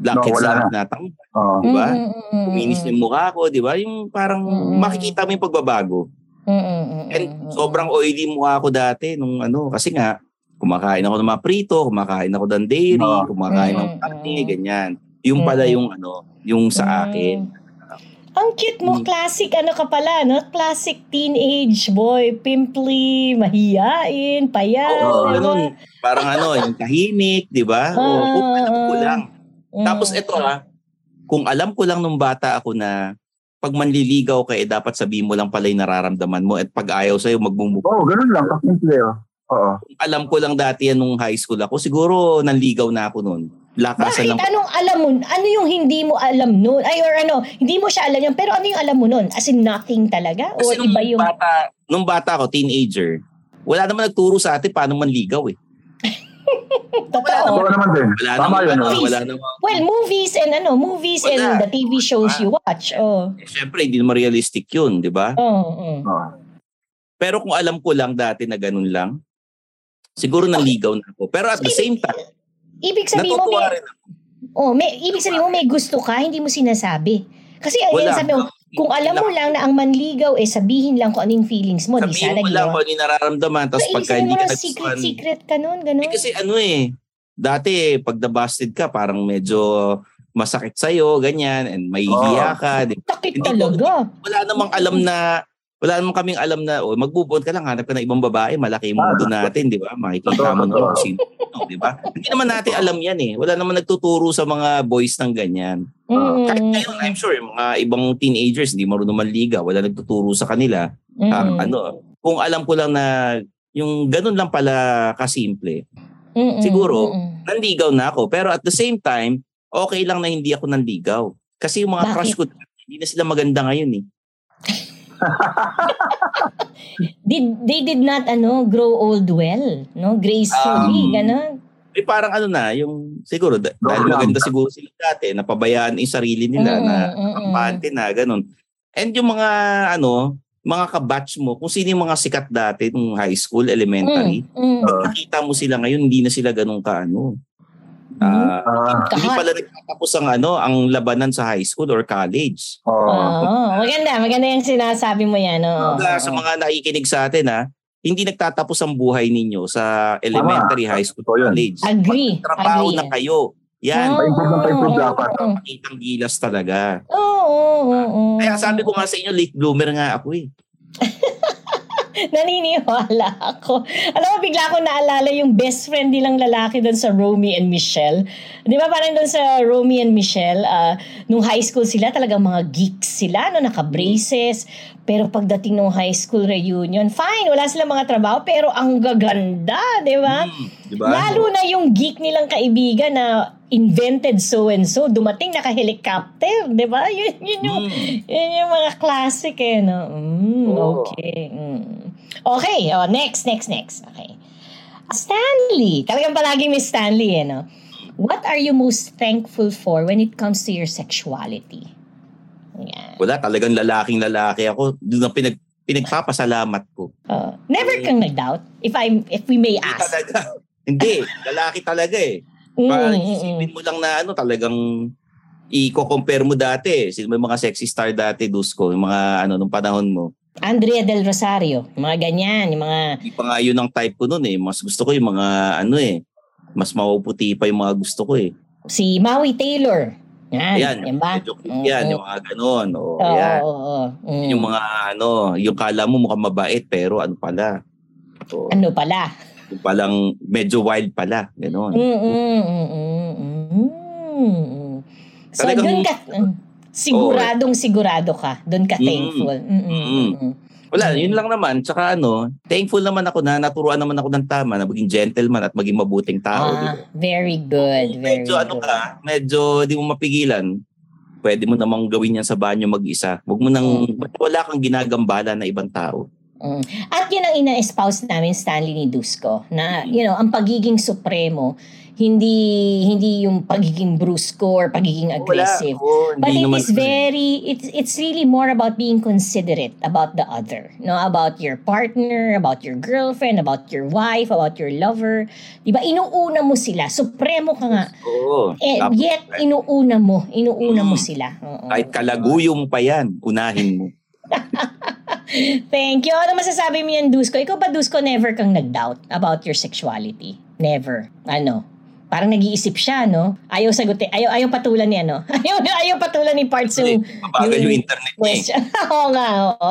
blackheads na natang? Uh, diba? Kuminis na yung mukha ko, diba? Yung parang makikita mo yung pagbabago. And sobrang oily mukha ko dati nung ano, kasi nga, kumakain ako ng mga prito, kumakain ako ng dairy, no. kumakain mm-hmm. ng karne, ganyan. Yung mm-hmm. pala yung ano, yung sa akin. Ang cute mo, mm-hmm. classic ano ka pala, no? Classic teenage boy, pimply, mahiyain, payat. Oo, ganun. Parang ano, yung kahimik, di ba? Oo, kung alam ko lang. Mm-hmm. Tapos ito ha, kung alam ko lang nung bata ako na pag manliligaw ka, eh, dapat sabihin mo lang pala yung nararamdaman mo at pag ayaw sa'yo, magbumuka. Oo, oh, ganun lang. Kasimple, oh. Oo. Alam ko lang dati yan nung high school ako. Siguro nanligaw na ako nun. Lakasan lang. Bakit? Anong alam mo? Ano yung hindi mo alam nun? Ay, or ano, hindi mo siya alam yan. Pero ano yung alam mo nun? As in nothing talaga? Kasi o nung, iba yung... bata, nung bata ako, teenager, wala naman nagturo sa atin paano manligaw eh. Totoo. Wala naman din. Wala naman. Wala naman, wala naman. Well, movies and ano, movies wala. And the T V shows ah. you watch. Oh. Eh, siyempre, hindi naman realistic yun, di ba? Oo. Oh, oh. oh. Pero kung alam ko lang dati na ganun lang, siguro nanligaw na ako. Pero at the same time, ibig sabihin mo may, oh, may ibig sabihin mo may gusto ka, hindi mo sinasabi. Kasi ayun sabi mo, kung alam mo lang na ang manligaw eh sabihin lang kung ano yung feelings mo, di sana ginawa. Sabihin mo lang kung ano yung nararamdaman tapos pagka hindi ka nagsusuan. Secret secret ka noon, ganun. Eh, kasi ano eh, dati pag nabasted ka parang medyo masakit sa'yo, ganyan, and may hihiya oh. ka. Takit talaga. Ko, wala namang alam na, wala namang kaming alam na, oh, magbubuon ka lang, hanap ka ng ibang babae, malaki yung mundo natin, di ba? Makikita mo ng sino, di ba? Hindi naman natin alam yan eh. Wala naman nagtuturo sa mga boys ng ganyan. Mm. Kahit ngayon, I'm sure, yung mga ibang teenagers, hindi marunong manliga, wala nagtuturo sa kanila. Mm. Uh, ano, kung alam ko lang na, yung ganun lang pala kasimple, mm-mm, siguro, mm-mm, nanligaw na ako. Pero at the same time, okay lang na hindi ako nanligaw. Kasi yung mga Bakit? crush ko, hindi na sila maganda ngayon eh. did, they did not ano grow old well, no? Gracefully, um, gano'n. Eh parang ano na, yung siguro, dahil no, maganda no. siguro sila dati, napabayaan yung sarili nila, mm-mm, na kampante na, gano'n. And yung mga, ano, mga kabatch mo, kung sino yung mga sikat dati nung high school, elementary, mm, mm. nakita mo sila ngayon, hindi na sila ganun ka, ano. Uh, uh, hindi pala nagtatapos ang, ano, ang labanan sa high school or college. Oo. Uh, uh, maganda, maganda yung sinasabi mo yan. Oh. Uh, sa mga nakikinig sa atin, ha, hindi nagtatapos ang buhay ninyo sa elementary, ah, high school, or college. Agree. Magtrabaho na kayo. Yan. Pa-improve ng pa-improve dapat. Makitang gilas talaga. Oo. Oh, oh, oh. Kaya sabi ko nga sa inyo, late bloomer nga ako eh. Naniniwala ako. Alam mo, bigla ko naalala yung best friend nilang lalaki doon sa Romy and Michelle. Di ba parang doon sa Romy and Michelle, uh, nung high school sila, talagang mga geeks sila, no, naka-braces. Pero pagdating nung high school reunion, fine, wala silang mga trabaho, pero ang gaganda, di ba? Mm, diba? Lalo na yung geek nilang kaibigan na invented so-and-so, dumating naka-helicopter, di ba? Yun, yun, yung, mm. yun yung mga classic eh, no? Mm, okay. Mm. Okay, oh, next, next, next. Okay. Stanley, talagang palaging may Stanley eh, no? What are you most thankful for when it comes to your sexuality? Yeah. Wala, talagang lalaking lalaki ako. Doon ang pinag, pinagpapasalamat ko. Uh, never kang nag-doubt, if I'm, if we may ask. Hindi, talaga, hindi lalaki talaga eh. Parang isipin mo lang na ano, talagang i-compare mo dati. Sino may mga sexy star dati, Dusco, yung mga ano, nung panahon mo. Andrea Del Rosario, yung mga ganyan, yung mga... Hindi pa nga yun ang type ko nun eh. Mas gusto ko yung mga ano eh. Mas mapuputi pa yung mga gusto ko eh. Si Maui Taylor. Yan, yan, yan ba? Mm-hmm. Yan, yung mga ganun. O, oh, yan. Oh, oh, oh. Mm. Yung mga ano, yung kala mo mukhang mabait pero ano pala. O, ano pala? Yung palang medyo wild pala. Ganun. Mm-mm, mm-mm, mm-mm. So talagang, doon ka, siguradong oh, sigurado ka. Doon ka thankful. Mm, mm, mm, mm. Wala, yun lang naman. Tsaka ano, thankful naman ako na naturuan naman ako ng tama na maging gentleman at maging mabuting tao. Ah, diba? Very good. Very medyo good. ano ka, medyo di mo mapigilan. Pwede mo namang gawin yan sa banyo mag-isa. Huwag mo nang, mm. wala kang ginagambala na ibang tao. Mm. At yun ang ina-espouse namin Stanley ni Dusco na, you know, ang pagiging supremo, hindi hindi yung pagiging brusco or pagiging aggressive. Wala, oh, but it is very it's it's really more about being considerate about the other, no, about your partner, about your girlfriend, about your wife, about your lover. Diba inuuna mo sila, supremo ka nga. Oh, eh, yet inuuna mo, inuuna mm. mo sila. Oo. Kahit kalaguyong pa yan, unahin mo. Thank you. Ano masasabi mo yan, Dusco? Ikaw ba, Dusco, never kang nag-doubt about your sexuality? Never. Ano? Parang nag-iisip siya, no? Ayaw sagutin. Ayaw, ayaw patulan niya, no? Ayaw, ayaw patulan ni parts yung... Mabagal yung, yung internet niya. Oo nga, oo.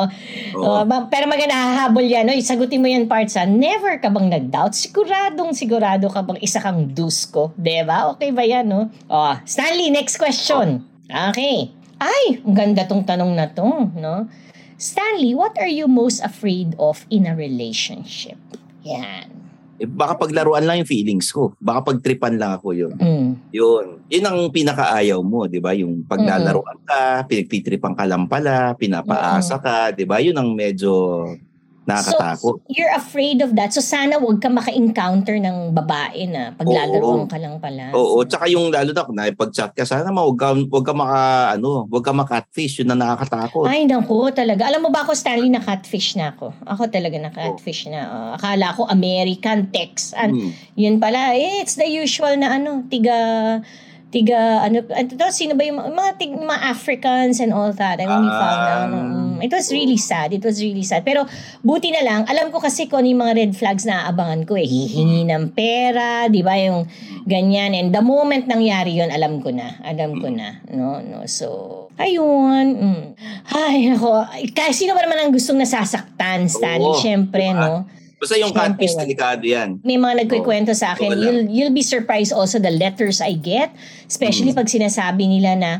oo. Uh, pero maganda, hahabol yan, no? Sagutin mo yan, parts, ha? Never ka bang nag-doubt? Siguradong sigurado ka bang isa kang Dusco? Diba? Okay ba yan, no? Oh, Stanley, next question. Okay. Ay, ang ganda tong tanong na to, no? Stanley, what are you most afraid of in a relationship? Yan. Eh, baka paglaruan lang yung feelings ko. Baka pagtripan lang ako yun. Mm. Yun. Yun ang pinakaayaw mo, di ba? Yung paglalaruan ka, pinagtitripan ka lang pala, pinapaasa ka, di ba? Yun ang medyo nakakatakot. So, you're afraid of that. So, sana wag ka maka-encounter ng babae na paglalaruan ka lang pala. Oo. So, tsaka yung lalo na kung naipag-chat ka, sana wag ka, wag ka maka, ano, wag ka maka-catfish. Yun na nakakatakot. Ay, naku, talaga. Alam mo ba ako, Stanley, na-catfish na ako. Ako talaga na-catfish oh. na. Uh, akala ko American, Texan. Hmm. Yun pala, eh, it's the usual na ano, tiga... tiga, ano, ito, sino ba yung mga, tig, mga Africans and all that. And we um, found out, um, it was really sad. It was really sad. Pero buti na lang, alam ko kasi kung yung mga red flags na aabangan ko eh. Hihingi ng pera, di ba yung ganyan. And the moment nangyari yon alam ko na. Alam ko na. No, no. So, ayun. Mm. Ay, ako. Kasi sino ba naman ang gustong nasasaktan, Stanley? Oo. Siyempre, diba? No? Basta yung catfish, delikado yan. May mga nagkikwento oh, sa akin. You'll, you'll be surprised also the letters I get. Especially mm. pag sinasabi nila na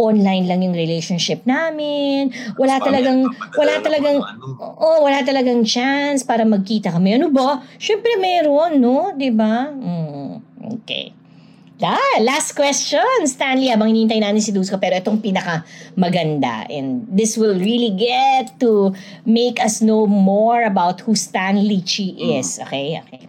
online lang yung relationship namin. Wala so, talagang, man, wala talagang, oh, wala talagang chance para magkita kami. Ano ba? Siyempre meron, no? Diba? Mm. Okay. Da, last question, Stanley. Abang hinihintay natin si Dusco, pero itong pinaka maganda. And this will really get to make us know more about who Stanley Chi is. Okay, okay.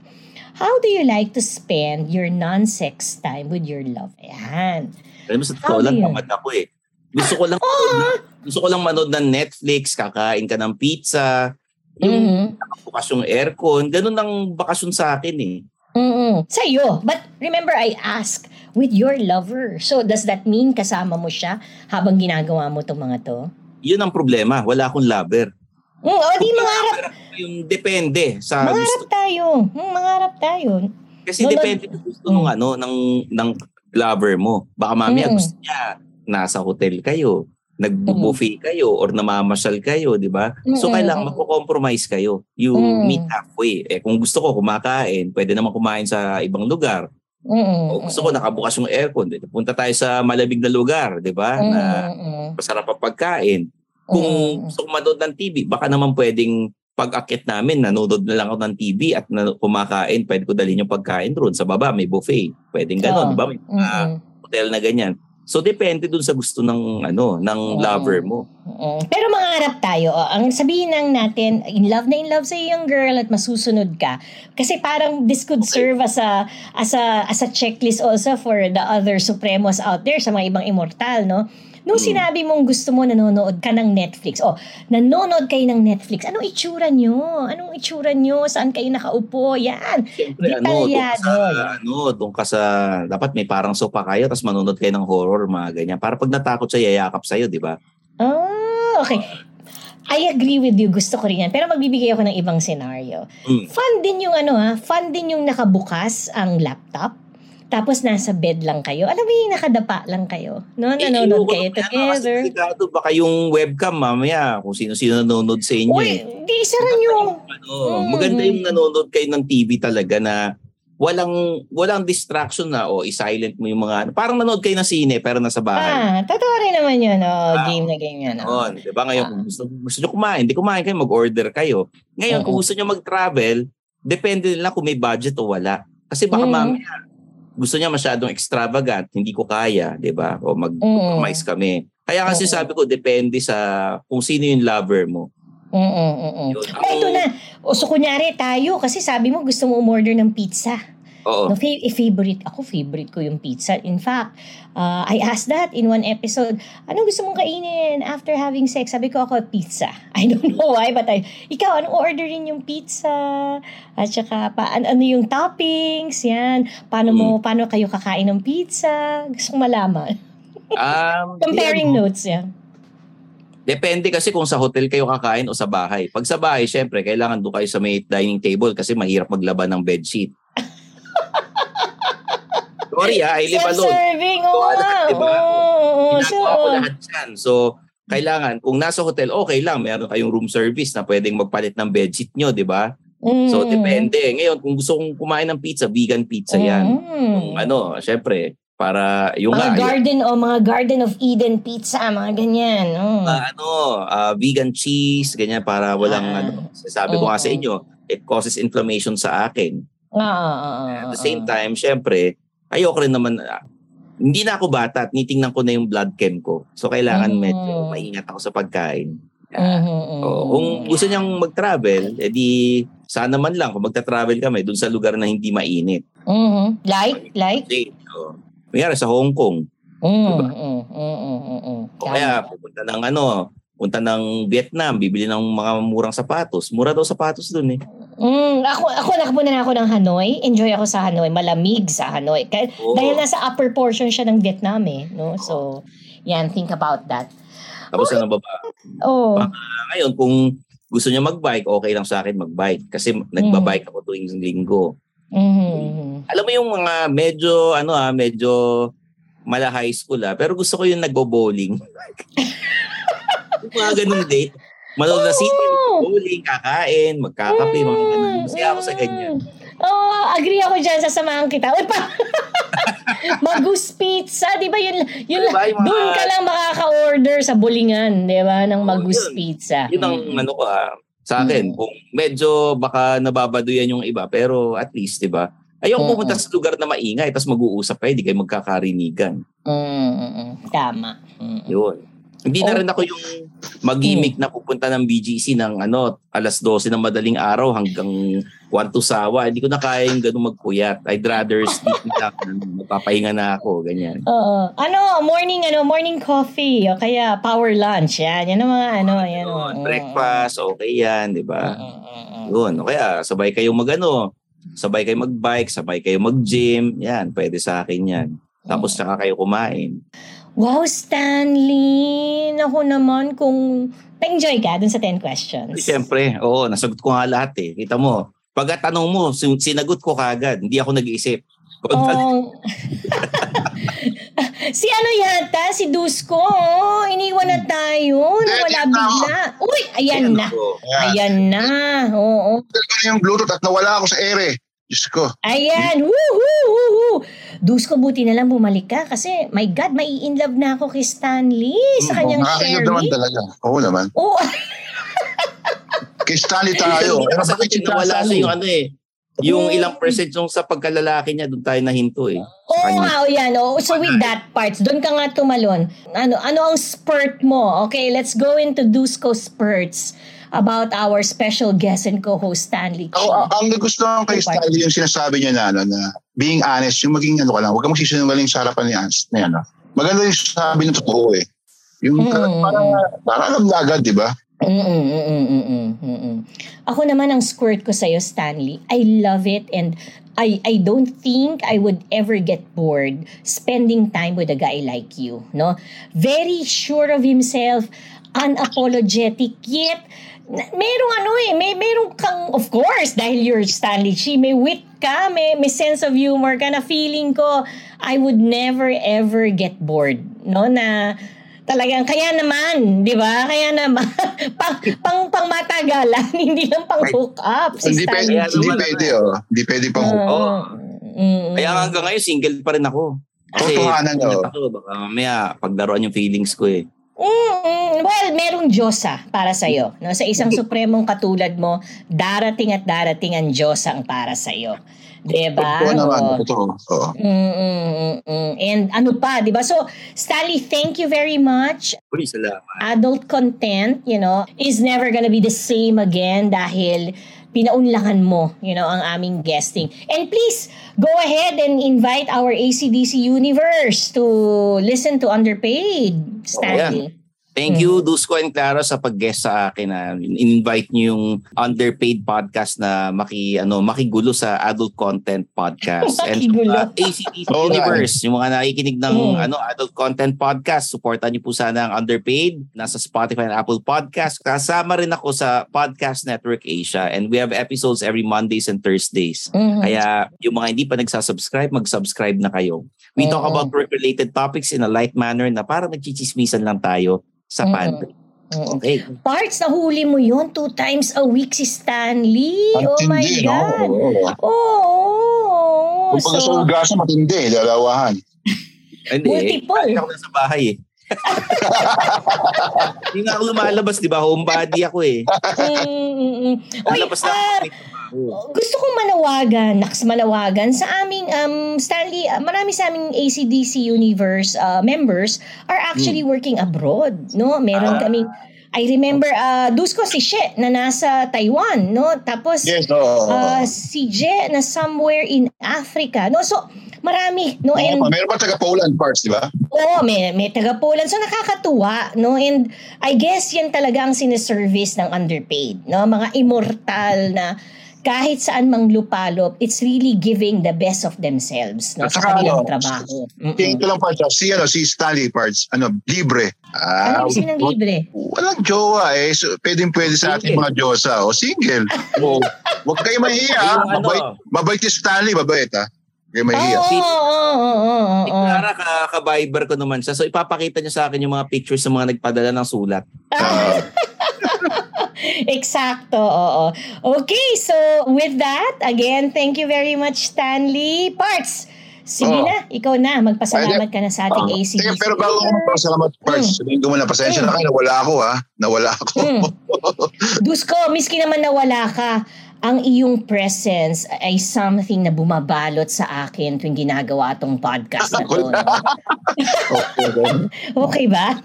How do you like to spend your non-sex time with your love? Ayan. Alam mo, sa totoo lang, tamad ako eh. Gusto ko lang, oh! gusto ko lang manood ng Netflix, kakain ka ng pizza, yung nakabukas yung aircon, ganun ang bakasyon sa akin eh. Mm-mm. Sa'yo. But remember, I asked with your lover. So does that mean kasama mo siya habang ginagawa mo itong mga to? Yun ang problema. Wala akong lover. Mm, o di mangarap. Yung depende sa mangarap gusto. Tayo. Mm, mangarap tayo. Kasi no, depende no, sa gusto mm. ng, ano, ng, ng lover mo. Baka mamaya mm. gusto niya nasa hotel kayo, nag-buffet mm. kayo or namamasyal kayo, di ba? Mm-hmm. So kailangan magko-compromise kayo. You mm. meet halfway. Eh kung gusto ko kumakain, pwede naman kumain sa ibang lugar. Mm-hmm. O gusto ko nakabukas yung aircon, dito punta tayo sa malamig na lugar, di ba? Mm-hmm. Na masarap ang pagkain. Kung mm-hmm. gusto ko manood ng T V, baka naman pwedeng pag-akit namin, nanood na lang ako ng T V at na- kumakain, pwede ko dalhin yung pagkain doon sa baba, may buffet. Pwedeng gano'n, oh. di ba? May mm-hmm. uh, hotel na ganyan. So depende dun sa gusto ng ano ng mm. lover mo. Mm. Pero mangarap tayo. O, ang sabihin lang natin, in love na in love sa yung girl at masusunod ka. Kasi parang this could okay. serve as a as a as a checklist also for the other supremos out there sa mga ibang immortal, no? Nung mm. sinabi mong gusto mo nanonood ka ng Netflix, o nanonood kayo ng Netflix, anong itsura nyo? Anong itsura nyo? Saan kayo nakaupo? Yan. Siyempre, detalyado. Ano, doon ka sa, dapat may parang sopa kayo, tapos manonood kayo ng horror, mga ganyan. Para pag natakot siya, yayakap sa'yo, di ba? Oh, okay. I agree with you. Gusto ko rin yan. Pero magbibigay ako ng ibang scenario. Mm. Fun din yung ano ha, fun din yung nakabukas ang laptop. Tapos nasa bed lang kayo. Alam mo, nakadapa lang kayo. No, nanonood kayo together. Kasi sigurado baka yung webcam mamaya kung sino-sino nanonood sa inyo. Uy, di isaran nyo. Ano, mm. Maganda yung nanonood kayo ng T V talaga na walang walang distraction na o i-silent mo yung mga ano. Parang nanood kayo ng sine pero nasa bahay. Ah, totoo rin naman yun. Oh, ah, game na game yan. Oh. Diba ngayon, ah. kung gusto, gusto nyo kumain, di kumain kayo, mag-order kayo. Ngayon, uh-huh. kung gusto nyo mag-travel, depende nila kung may budget o wala. Kasi baka mm. mamaya, gusto niya masyadong extravagant, hindi ko kaya, di ba? O mag-compromise mm. kami. Kaya kasi mm. sabi ko, depende sa kung sino yung lover mo. Mm-mm, mm-mm. Yun, ako, ito na. O, so, kunyari tayo, kasi sabi mo gusto mo umorder ng pizza. Oo. No, fa- favorite, ako favorite ko yung pizza. In fact, uh, I asked that in one episode, anong gusto mong kainin after having sex? Sabi ko ako, pizza. I don't know why, but I, ikaw, anong orderin yung pizza? At saka, pa, ano yung toppings? Yan. Paano mo, mm. paano kayo kakain ng pizza? Gusto kong malaman. Um, Comparing yeah, notes, yan. Yeah. Depende kasi kung sa hotel kayo kakain o sa bahay. Pag sa bahay, syempre, kailangan doon kayo sa may dining table kasi mahirap maglaba ng bedsheet. Sorry ha, I live alone. Self-serving, oo. Oh, oh, diba? oh, Ginagawa so, ko lahat dyan. So, kailangan, kung nasa hotel, okay lang. Meron kayong room service na pwedeng magpalit ng bedsheet nyo, di ba? Mm. So, depende. Ngayon, kung gusto kong kumain ng pizza, vegan pizza yan. Mm. Yung ano, syempre, para yung... Mga nga, garden o oh, mga Garden of Eden pizza, mga ganyan. Mm. Uh, ano, uh, vegan cheese, ganyan, para walang ah. ano. Sabi mm. ko nga sa inyo, it causes inflammation sa akin. Ah. At the same time, syempre, ayoko rin naman, uh, hindi na ako bata at nitingnan ko na yung blood chem ko. So, kailangan mm-hmm. medyo maingat ako sa pagkain. Uh, mm-hmm. so, kung gusto niyang mag-travel, edi sana man lang kung magta-travel kami dun sa lugar na hindi mainit. Mm-hmm. Like? So, like? So, mayroon sa Hong Kong. Mm-hmm. Diba? Mm-hmm. Mm-hmm. O kaya, pupunta ng ano, punta ng Vietnam, bibili ng mga murang sapatos. Mura daw sapatos dun eh. Mm, ako, ako nakapunta na ako ng Hanoi. Enjoy ako sa Hanoi. Malamig sa Hanoi. Kaya, oh. Dahil nasa upper portion siya ng Vietnam eh. No? So, yan. Think about that. Tapos okay. Sa nababa. Oh. Baka ngayon, kung gusto niya mag-bike, okay lang sa akin mag-bike. Kasi mm. nagbabike ako tuwing linggo. Mm-hmm. Alam mo yung mga medyo, ano ah, medyo mala high school ah. Pero gusto ko yung nagbo-bowling. Yung mga ganung date. Malalasin, oh. Bowling, kakain, magkakape, mm. mga ganun. Masaya ako sa ganyan. Oh, agree ako dyan. Sasamahan kita. Uy, pa! Magus Pizza. Di ba yun? Yun diba, mga... Doon ka lang makaka-order sa bulingan. Di ba? Ng Magus oh, yun. Pizza. Yun ang mm. ano ko ah. Sa akin, mm. kung medyo baka nababaduyan yung iba. Pero at least, di ba? Ayoko mm-mm. pumunta sa lugar na maingay. Tapos mag-uusap kayo. Di kayo magkakarinigan. Mm-mm. Tama. Mm-mm. Yun. Hindi na rin ako yung mag-gimmick na pupunta ng B G C ng ano, alas dose ng madaling araw hanggang one to sawa. Hindi ko na kaya yung ganun magkuyat. I'd rather sleep na mapapahinga na ako. Ganyan. Oo. Ano, morning ano morning coffee o kaya power lunch. Yan. Yan ang mga ano. ano yan. Breakfast. Okay yan. Diba? Yun. O kaya sabay kayong mag-ano. Sabay kayong mag-bike. Sabay kayong mag-gym. Yan. Pwede sa akin yan. Tapos saka kayo kumain. Wow, Stanley! Naku naman kung... Pa-enjoy ka dun sa ten questions. Siyempre, oo. Nasagot ko nga lahat eh. Kita mo, pagkatanong mo, sinagot ko kagad. Hindi ako nag-iisip. Oh. Si ano yata? Si Dusco. Oh, iniwan na tayo. Nawala bigla. Uy, ayan na. Ayan na. Oo. Dala ko yung Bluetooth at nawala ako sa ere. Diyos ko. Ayan. Woo-hoo-hoo-hoo. Dusko, buti na lang bumalik ka kasi, my God, mai-inlove na ako kay Stanley sa kanyang oh, Sherry. Naman talaga. Oo naman. Oo. Kay Stanley tayo. Pero bakit nawala sa yung ano eh? Yung ilang percent yung sa pagkalalaki niya, doon tayo nahinto eh. Oo nga, o yan. Oh. So with that part, doon ka nga tumalon. Ano, ano ang spurt mo? Okay, let's go into Dusko spurts about our special guest and co-host Stanley Chi. Oh, ang nagustuhan kay Stanley yung sinasabi niya na, ano, na being honest, yung maging ano ka lang, huwag ka magsisinungaling sa harapan ni Ans. Na, ano. Maganda yung sabi ng totoo eh. Yung mm. parang, parang alam na agad, di ba? Mm-mm, mm-mm, mm-mm, mm-mm. Ako naman, ang squirt ko sa'yo, Stanley, I love it and I I don't think I would ever get bored spending time with a guy like you. No? Very sure of himself, unapologetic, yet merong ano eh, may merong kang, of course, dahil you're Stanley Chi, may wit ka, may, may sense of humor ka na feeling ko, I would never ever get bored, no, na talagang, kaya naman, di ba? Kaya naman, pang, pang, pang matagalan, hindi lang pang hook up. Si hindi pwede, hindi pwede, oh. Hindi pwede pang hook up. Uh, mm. Kaya hanggang ngayon, single pa rin ako. Kasi, tutuhanan oh. Ako, baka mamaya, pagdaruan yung feelings ko eh. Mm-mm. Well, merong Diyosa para sa'yo. No? Sa isang supremong katulad mo, darating at darating ang Diyosa ang para sa'yo. Diba? Ito naman. Ito. And ano pa, diba? So, Stanley, thank you very much. Uy, salamat. Adult content, you know, is never gonna be the same again dahil pinaunlangan mo, you know, ang aming guesting. And please, go ahead and invite our A C D C Universe to listen to Underpaid, Stanley. Oh, yeah. Thank mm. you, Dusco and Clara, sa pag-guest sa akin. Ah. In-invite niyo yung Underpaid podcast na maki, ano, makigulo sa Adult Content Podcast. Makigulo. And uh, A C D C oh, Universe, right. Yung mga nakikinig ng mm. ano, Adult Content Podcast, supportan niyo po sana ang Underpaid. Nasa Spotify and Apple Podcast. Kasama rin ako sa Podcast Network Asia. And we have episodes every Mondays and Thursdays. Mm-hmm. Kaya yung mga hindi pa nagsasubscribe, mag-subscribe na kayo. We mm-hmm. talk about work-related topics in a light manner na parang nagchichismisan lang tayo sa pantry. Mm-hmm. Okay. Parts, nahuli mo yun two times a week si Stanley. Matindi, oh my God. No? Oo. Oh, oh. Kung pag so, gaso, matindi. Lalawahan. Multiple. Hindi ako na sa bahay eh. Hindi na ako lumalabas, di ba? Homebody ako eh. Mm-hmm. Uy, na uh, gusto kong manawagan, naks manawagan, sa aming, um, Stanley, uh, marami sa aming A C D C Universe uh, members are actually hmm. working abroad, no? Meron ah. kaming, I remember, uh, Dusko, si She na nasa Taiwan, no? Tapos, yes, no. Uh, si Je na somewhere in Africa, no? So, marami, no? And, oh, meron ba taga-Poland parts, di ba? Oo, oh, may, may taga-Poland. So, nakakatuwa, no? And I guess yan talaga ang sineservice ng Underpaid, no? Mga immortal na kahit saan mang lupalop, it's really giving the best of themselves, no, sa kanilang trabaho. Tingin ko lang parts, si, ano, si Stanley parts, ano, libre. Uh, ano yung sinang libre? Walang jowa eh. So, pwedeng pwede sa ating mga diyosa. O, single. O, huwag kayo mahiya. Mabait si Stanley, mabait ha. Huwag kayo mahiya. Oo, oo, oo. Si Clara, ka-viber ko naman siya. So, ipapakita niya sa akin yung mga pictures ng mga nagpadala ng sulat. Ah. Exacto, oo. Okay, so with that, again, thank you very much, Stanley. Parts, sige oh. na, ikaw na, magpasalamat ka na sa ating uh, A C D C. Sige, pero bago ko magpasalamat, Parts, sabihin ko muna, pasensya mm. na kayo, nawala ako ha, nawala ako. Mm. Dusko, miski naman nawala ka, ang iyong presence ay something na bumabalot sa akin tuwing ginagawa tong podcast na to. No? Okay ba?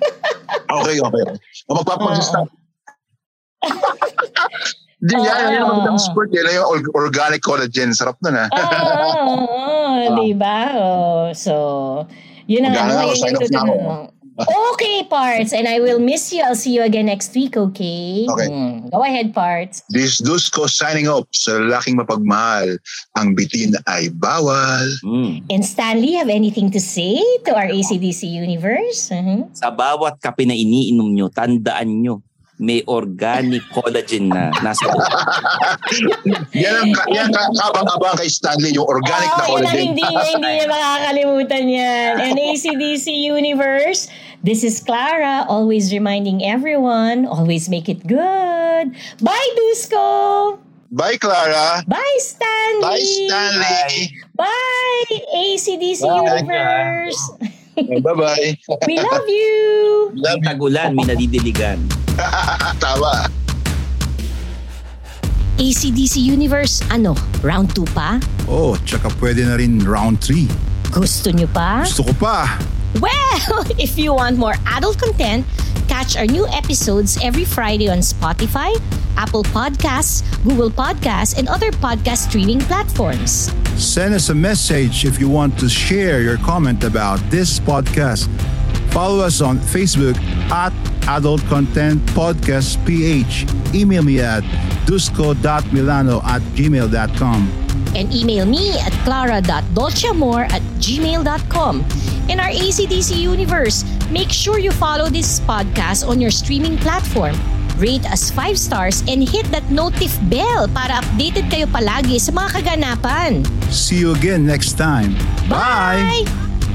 okay, okay. Magpapag-start. Uh, Di oh, yan, yan ang oh, sport yan yung organic collagen, sarap nun ha. Oo, oh, diba? Oh, so, yun ang ano, sign off na ako. Okay, Parts, and I will miss you. I'll see you again next week, okay? Okay. Mm. Go ahead, Parts. This Dusco signing off sa lalaking mapagmahal. Ang bitin ay bawal. Mm. And Stanley, have anything to say to our A C D C universe? Uh-huh. Sa bawat kape na iniinom nyo, tandaan nyo, may organic collagen na nasa loob. Yan ang kabang-kabang kay Stanley, yung organic oh, na collagen. Hindi niya, hindi niya makakalimutan yan. And A C D C Universe, this is Clara, always reminding everyone, always make it good. Bye, Dusco! Bye, Clara! Bye, Stanley! Bye, Stanley! Bye, A C D C Bye, Universe! Bye-bye! We love you! May tagulan, may nadidiligan. Tama. A C D C Universe, ano? Round two pa? Oh, tsaka pwede na rin round three. Gusto nyo pa? Gusto ko pa! Well, if you want more adult content, catch our new episodes every Friday on Spotify, Apple Podcasts, Google Podcasts, and other podcast streaming platforms. Send us a message if you want to share your comment about this podcast. Follow us on Facebook at Adult Content Podcast P H. Email me at dusco dot milano at gmail dot com. And email me at clara dot dolciamore at gmail dot com. In our A C D C Universe, make sure you follow this podcast on your streaming platform. Rate us five stars and hit that notif bell para updated kayo palagi sa mga kaganapan. See you again next time. Bye! Bye!